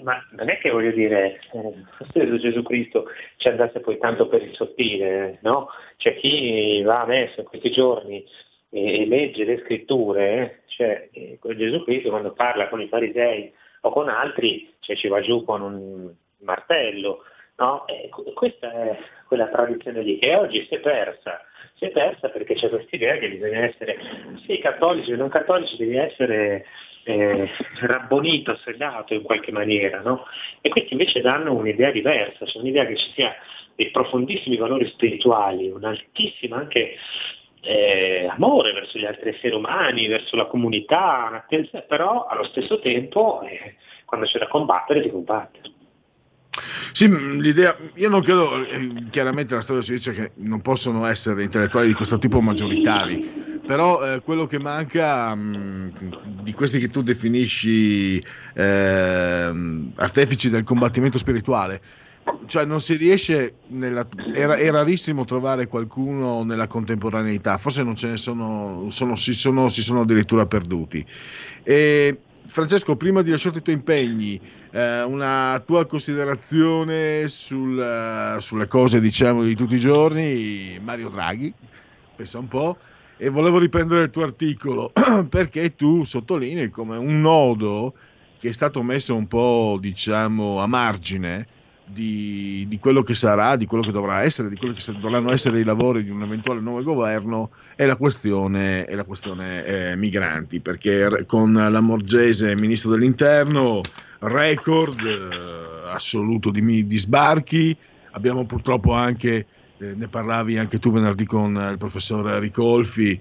ma non è che, voglio dire, lo stesso Gesù Cristo ci andasse poi tanto per il sottile, no? Cioè chi va a messa in questi giorni e legge le scritture, cioè Gesù Cristo quando parla con i farisei o con altri, cioè ci va giù con un martello, no? Questa è quella tradizione lì che oggi si è persa perché c'è questa idea che bisogna essere sì cattolici o non cattolici, devi essere rabbonito, sedato in qualche maniera, no? E questi invece danno un'idea diversa, cioè un'idea che ci sia dei profondissimi valori spirituali, un'altissima anche amore verso gli altri esseri umani, verso la comunità, un'attenzione, però allo stesso tempo quando c'è da combattere si combatte. Sì, l'idea, io non credo, chiaramente la storia ci dice che non possono essere intellettuali di questo tipo maggioritari, però quello che manca di questi che tu definisci artefici del combattimento spirituale, cioè non si riesce, è rarissimo trovare qualcuno nella contemporaneità, forse non ce ne si sono addirittura perduti. E Francesco, prima di lasciarti i tuoi impegni, una tua considerazione sulle cose, diciamo, di tutti i giorni, Mario Draghi, pensa un po', e volevo riprendere il tuo articolo perché tu sottolinei come un nodo che è stato messo un po', diciamo, a margine di quello che sarà, di quello che dovrà essere, di quello che dovranno essere i lavori di un eventuale nuovo governo è la questione migranti, perché con la Morgese ministro dell'Interno record assoluto di sbarchi, abbiamo purtroppo anche ne parlavi anche tu venerdì con il professor Ricolfi,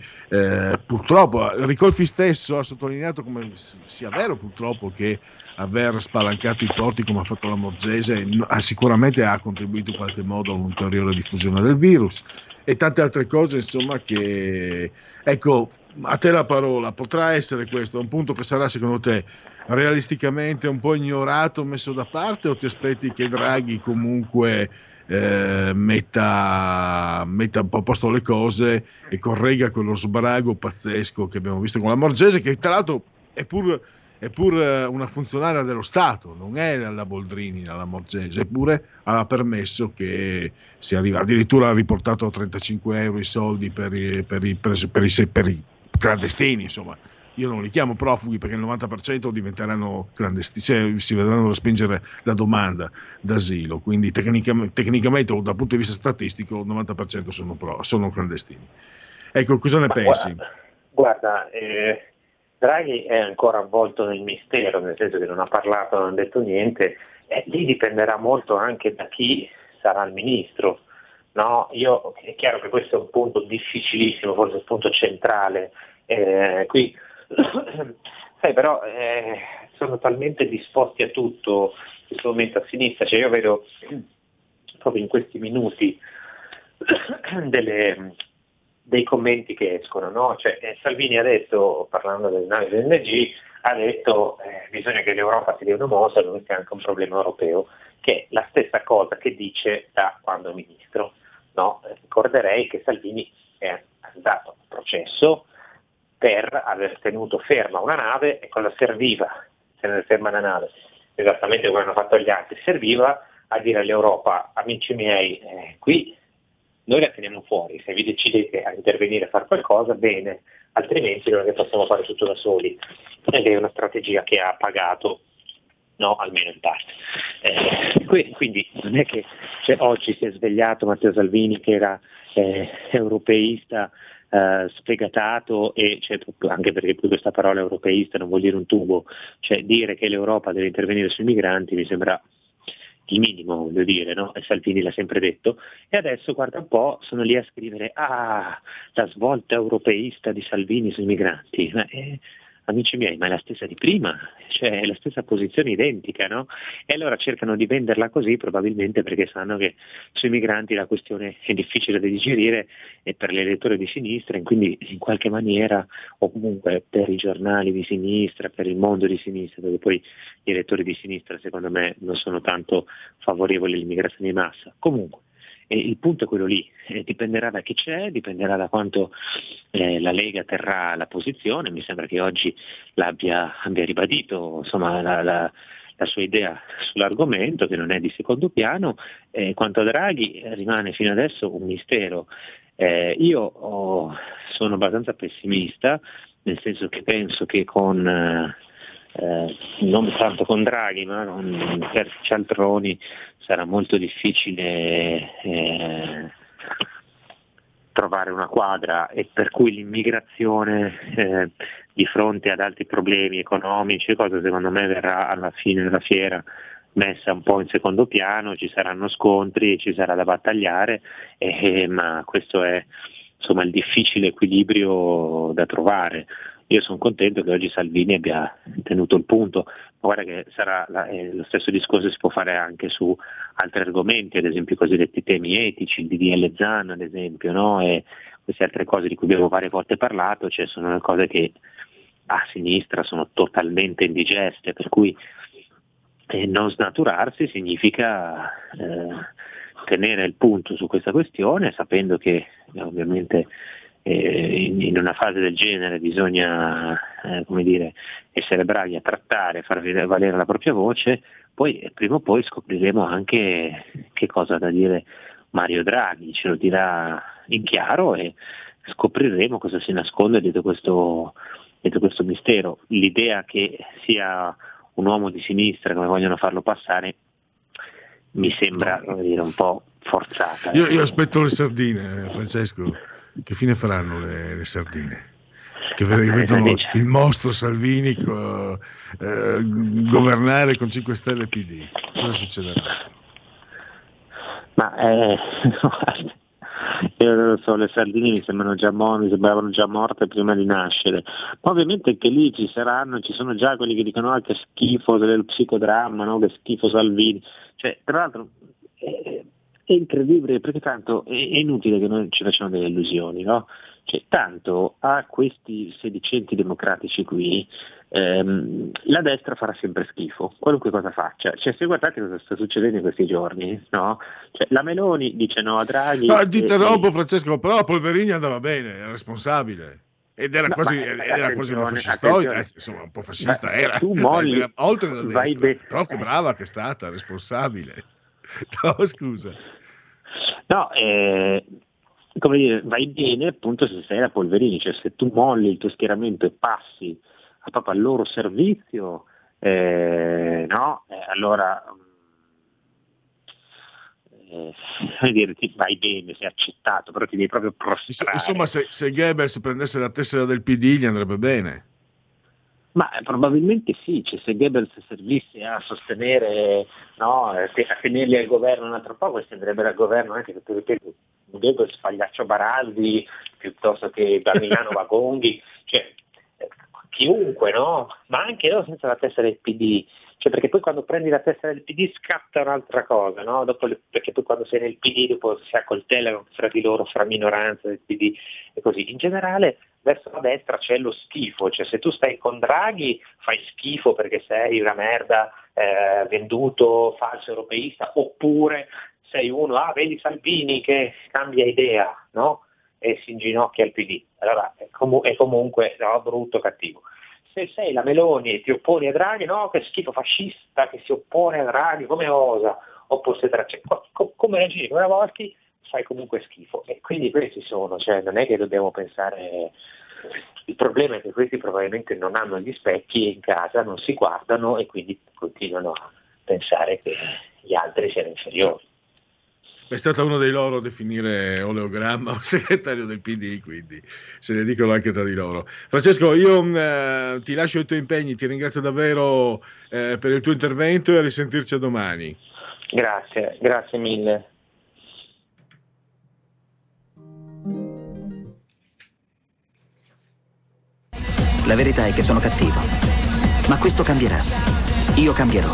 purtroppo Ricolfi stesso ha sottolineato come sia vero purtroppo che aver spalancato i porti come ha fatto la Morgese sicuramente ha contribuito in qualche modo a un'ulteriore diffusione del virus e tante altre cose, insomma, che ecco, a te la parola. Potrà essere questo un punto che sarà secondo te realisticamente un po' ignorato, messo da parte, o ti aspetti che Draghi comunque metta un po' a posto le cose e corregga quello sbarago pazzesco che abbiamo visto con la Morgese, che tra l'altro è pur una funzionaria dello Stato, non è la Boldrini, la Morgese, eppure ha permesso che si arriva, addirittura ha riportato a 35 euro i soldi per i clandestini, insomma. Io non li chiamo profughi perché il 90% diventeranno clandestini, cioè si vedranno respingere la domanda d'asilo, quindi tecnicamente o dal punto di vista statistico il 90% sono clandestini. Ecco, cosa ne pensi? Guarda, Draghi è ancora avvolto nel mistero, nel senso che non ha parlato, non ha detto niente, lì dipenderà molto anche da chi sarà il ministro. No? È chiaro che questo è un punto difficilissimo, forse il punto centrale. Qui sai, però sono talmente disposti a tutto in questo momento a sinistra, cioè io vedo proprio in questi minuti dei commenti che escono, no? Cioè, Salvini adesso, parlando delle navi dell'NG, ha detto bisogna che l'Europa si dia una mossa, non c'è anche un problema europeo, che è la stessa cosa che dice da quando è ministro, no? Ricorderei che Salvini è andato a processo per aver tenuto ferma una nave. E cosa serviva tenere ferma una nave? Esattamente come hanno fatto gli altri, serviva a dire all'Europa: amici miei, qui noi la teniamo fuori, se vi decidete a intervenire a fare qualcosa, bene, altrimenti non è che possiamo fare tutto da soli. Ed è una strategia che ha pagato, no, almeno in parte. Quindi non è che, cioè, oggi si è svegliato Matteo Salvini che era europeista, sfegatato, e cioè, anche perché poi questa parola europeista non vuol dire un tubo, cioè dire che l'Europa deve intervenire sui migranti mi sembra il minimo, voglio dire, no? E Salvini l'ha sempre detto, e adesso guarda un po' sono lì a scrivere la svolta europeista di Salvini sui migranti. Amici miei, ma è la stessa di prima, cioè è la stessa posizione identica, no? E allora cercano di venderla così, probabilmente perché sanno che sui migranti la questione è difficile da digerire e per l'elettore di sinistra, e quindi in qualche maniera, o comunque per i giornali di sinistra, per il mondo di sinistra, perché poi gli elettori di sinistra secondo me non sono tanto favorevoli all'immigrazione di massa. Comunque, il punto è quello lì, dipenderà da chi c'è, dipenderà da quanto la Lega terrà la posizione. Mi sembra che oggi abbia ribadito, insomma, la sua idea sull'argomento, che non è di secondo piano. Quanto a Draghi rimane fino adesso un mistero. Io sono abbastanza pessimista, nel senso che penso che con... non tanto con Draghi ma con Cialtroni sarà molto difficile trovare una quadra, e per cui l'immigrazione di fronte ad altri problemi economici e cose, secondo me verrà alla fine della fiera messa un po' in secondo piano. Ci saranno scontri, ci sarà da battagliare, ma questo è, insomma, il difficile equilibrio da trovare. Io sono contento che oggi Salvini abbia tenuto il punto, ma guarda che sarà lo stesso discorso si può fare anche su altri argomenti, ad esempio i cosiddetti temi etici, il DDL Zan ad esempio, no? E queste altre cose di cui abbiamo varie volte parlato, cioè sono cose che a sinistra sono totalmente indigeste, per cui non snaturarsi significa tenere il punto su questa questione, sapendo che ovviamente in una fase del genere bisogna essere bravi a trattare, far valere la propria voce. Poi prima o poi scopriremo anche che cosa ha da dire Mario Draghi, ce lo dirà in chiaro, e scopriremo cosa si nasconde dietro questo mistero. L'idea che sia un uomo di sinistra come vogliono farlo passare mi sembra un po' forzata. Io aspetto le sardine, Francesco. Che fine faranno le sardine? Che vedono il mostro Salvini governare con 5 Stelle e PD. Cosa succederà? Io non lo so, le sardine mi sembravano già morte prima di nascere. Ma ovviamente anche lì ci sono già quelli che dicono che schifo del psicodramma, che schifo Salvini. Cioè, tra l'altro è incredibile, perché tanto è inutile che noi ci facciamo delle illusioni, no? Cioè, tanto a questi sedicenti democratici qui la destra farà sempre schifo, qualunque cosa faccia. Cioè, se guardate cosa sta succedendo in questi giorni, no? Cioè, la Meloni dice no a Draghi. No, ti interrompo, Francesco, però Polverini andava bene, era responsabile. Ed era quasi una fascistoide, insomma, un po' fascista era. Tu molli, era oltre la destra, troppo brava che è stata, responsabile. No, scusa. No, come dire, vai bene appunto se sei la Polverini, cioè se tu molli il tuo schieramento e passi a proprio al loro servizio, allora vuol dire ti vai bene, sei accettato, però ti devi proprio prostrare. Insomma, se Goebbels prendesse la tessera del PD gli andrebbe bene. Ma probabilmente sì, cioè se Goebbels servisse a sostenere, a tenerli al governo un altro po', questi andrebbero al governo anche se tu ripeti Goebbels, Pagliaccio Baraldi, piuttosto che Milano Vagonghi, cioè chiunque, no? Ma anche senza la tessera del PD, cioè perché poi quando prendi la tessera del PD scatta un'altra cosa, no? Dopo perché poi quando sei nel PD dopo si accoltellano fra di loro, fra minoranza del PD e così. In generale verso la destra c'è lo schifo, cioè se tu stai con Draghi fai schifo perché sei una merda, venduto, falso europeista, oppure sei uno, vedi Salvini che cambia idea, no? E si inginocchia al PD, allora è comunque brutto, cattivo. Se sei la Meloni e ti opponi a Draghi, no, che schifo, fascista che si oppone a Draghi, come osa, oppure come reagire, come la volti, fai comunque schifo. E quindi questi sono, cioè non è che dobbiamo pensare, il problema è che questi probabilmente non hanno gli specchi in casa, non si guardano e quindi continuano a pensare che gli altri siano inferiori. È stato uno dei loro definire oleogramma o segretario del PD, quindi se ne dicono anche tra di loro. Francesco, io ti lascio i tuoi impegni, ti ringrazio davvero per il tuo intervento e a risentirci domani. Grazie mille. La verità è che sono cattivo, ma questo cambierà. Io cambierò.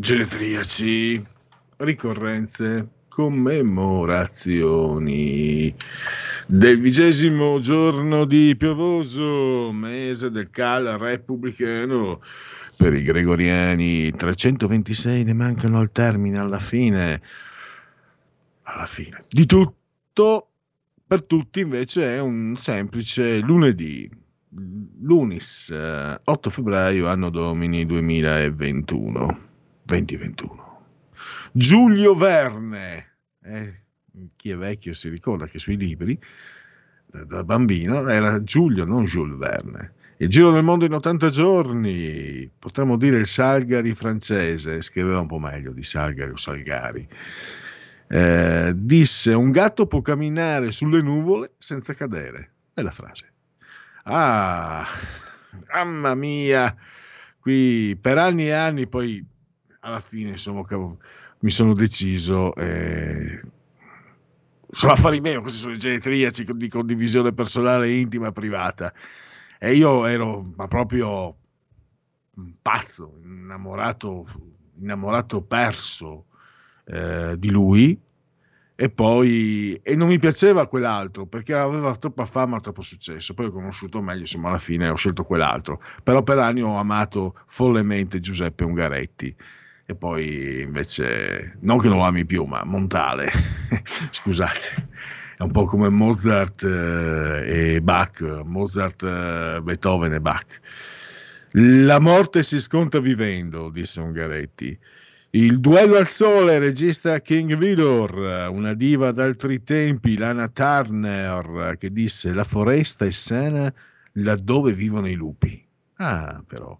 Geriatrici, ricorrenze, commemorazioni del 20° giorno di piovoso mese del cal repubblicano. Per i gregoriani 326 ne mancano al termine, alla fine. Di tutto, per tutti invece è un semplice lunedì, lunis 8 febbraio anno domini 2021. Giulio Verne, chi è vecchio si ricorda che sui libri da bambino era Giulio, non Jules Verne. Il giro del mondo in 80 giorni, potremmo dire il Salgari francese, scriveva un po' meglio di Salgari o Salgari. Disse: un gatto può camminare sulle nuvole senza cadere. Bella frase. Ah, mamma mia, qui per anni e anni poi alla fine mi sono deciso sono affari miei, questi sono i geriatrici di condivisione personale, intima e privata, e io ero ma proprio pazzo, innamorato perso di lui, e non mi piaceva quell'altro perché aveva troppa fama, troppo successo. Poi ho conosciuto meglio, insomma, alla fine ho scelto quell'altro, però per anni ho amato follemente Giuseppe Ungaretti. E poi invece, non che non lo ami più, ma Montale, scusate, è un po' come Mozart e Bach, Mozart, Beethoven e Bach. La morte si sconta vivendo, disse Ungaretti. Il duello al sole, regista King Vidor, una diva d'altri tempi, Lana Turner, che disse: la foresta è sana laddove vivono i lupi. Ah, però...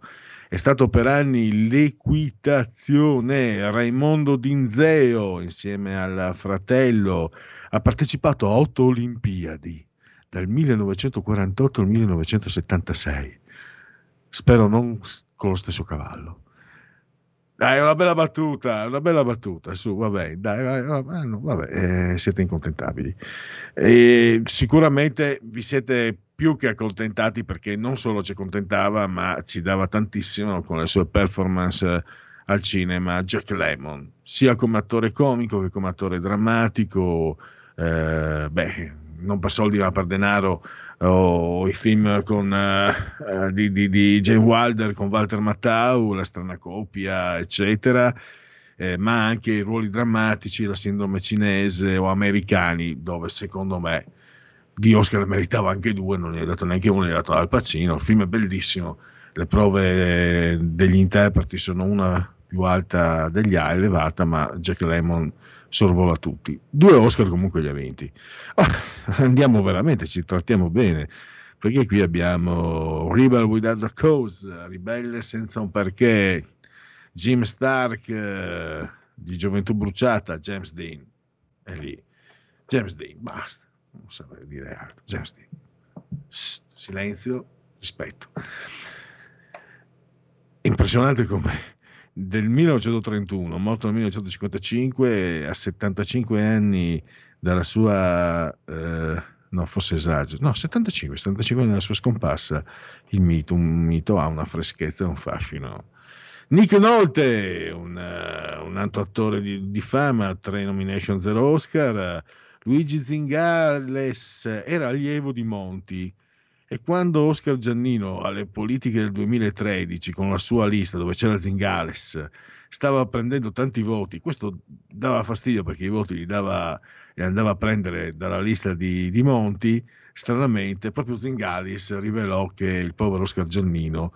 È stato per anni l'equitazione. Raimondo D'Inzeo, insieme al fratello, ha partecipato a 8 Olimpiadi dal 1948 al 1976. Spero non con lo stesso cavallo. Dai, una bella battuta. Su, vabbè, dai, no, vabbè, siete incontentabili. E sicuramente vi siete più che accontentati, perché non solo ci accontentava, ma ci dava tantissimo con le sue performance al cinema. Jack Lemmon, sia come attore comico che come attore drammatico, non per soldi ma per denaro, i film con, di Jane Wilder con Walter Matthau, La strana coppia, eccetera, ma anche i ruoli drammatici, La sindrome cinese o Americani, dove secondo me di Oscar ne meritava anche 2, non ne ha dato neanche uno, ne ha dato Al Pacino. Il film è bellissimo, le prove degli interpreti sono una più alta degli A, elevata, ma Jack Lemmon sorvola tutti. 2 Oscar comunque li ha vinti. Andiamo veramente, ci trattiamo bene, perché qui abbiamo Rebel Without a Cause, Ribelle senza un perché, Jim Stark di Gioventù bruciata, James Dean è lì, James Dean, basta, non saprei dire altro. James Dean, silenzio, rispetto. Impressionante come del 1931, morto nel 1955, a 75 anni dalla sua, 75 anni dalla sua scomparsa, il mito, un mito, ha una freschezza e un fascino. Nick Nolte, un altro attore di fama, 3 nomination, 0 Oscar. Luigi Zingales era allievo di Monti, e quando Oscar Giannino alle politiche del 2013 con la sua lista dove c'era Zingales stava prendendo tanti voti, questo dava fastidio perché i voti li andava a prendere dalla lista di Monti, stranamente proprio Zingales rivelò che il povero Oscar Giannino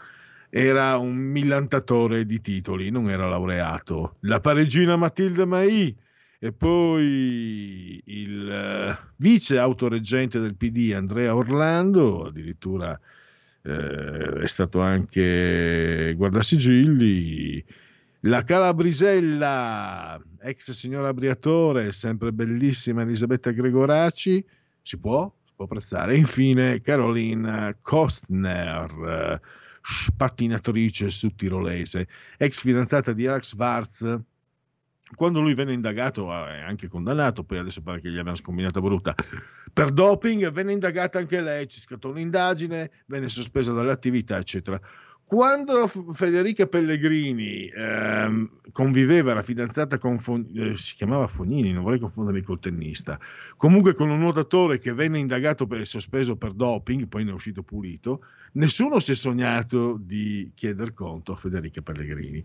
era un millantatore di titoli, non era laureato. La parigina Matilde Maì, e poi il vice autoreggente del PD Andrea Orlando, addirittura è stato anche guardasigilli. La Calabrisella, ex signora Briatore, sempre bellissima Elisabetta Gregoraci, si può apprezzare. E infine Carolina Kostner, pattinatrice sudtirolese, ex fidanzata di Alex Schwarz. Quando lui venne indagato e anche condannato, poi adesso pare che gli abbiano scombinata brutta, per doping, venne indagata anche lei, ci scattò un'indagine, venne sospesa dalle attività, eccetera. Quando Federica Pellegrini conviveva, era fidanzata con si chiamava Fognini, non vorrei confondermi col tennista, comunque con un nuotatore che venne indagato e sospeso per doping, poi ne è uscito pulito, nessuno si è sognato di chieder conto a Federica Pellegrini.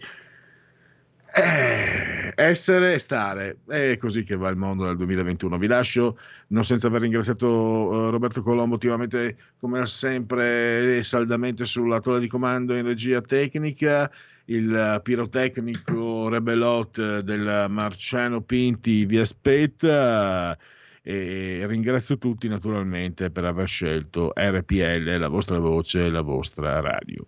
Essere e stare, è così che va il mondo del 2021. Vi lascio non senza aver ringraziato Roberto Colombo ultimamente, come sempre saldamente sulla tolla di comando, in regia tecnica, il pirotecnico Rebelot del Marciano Pinti vi aspetta, e ringrazio tutti naturalmente per aver scelto RPL, la vostra voce, la vostra radio.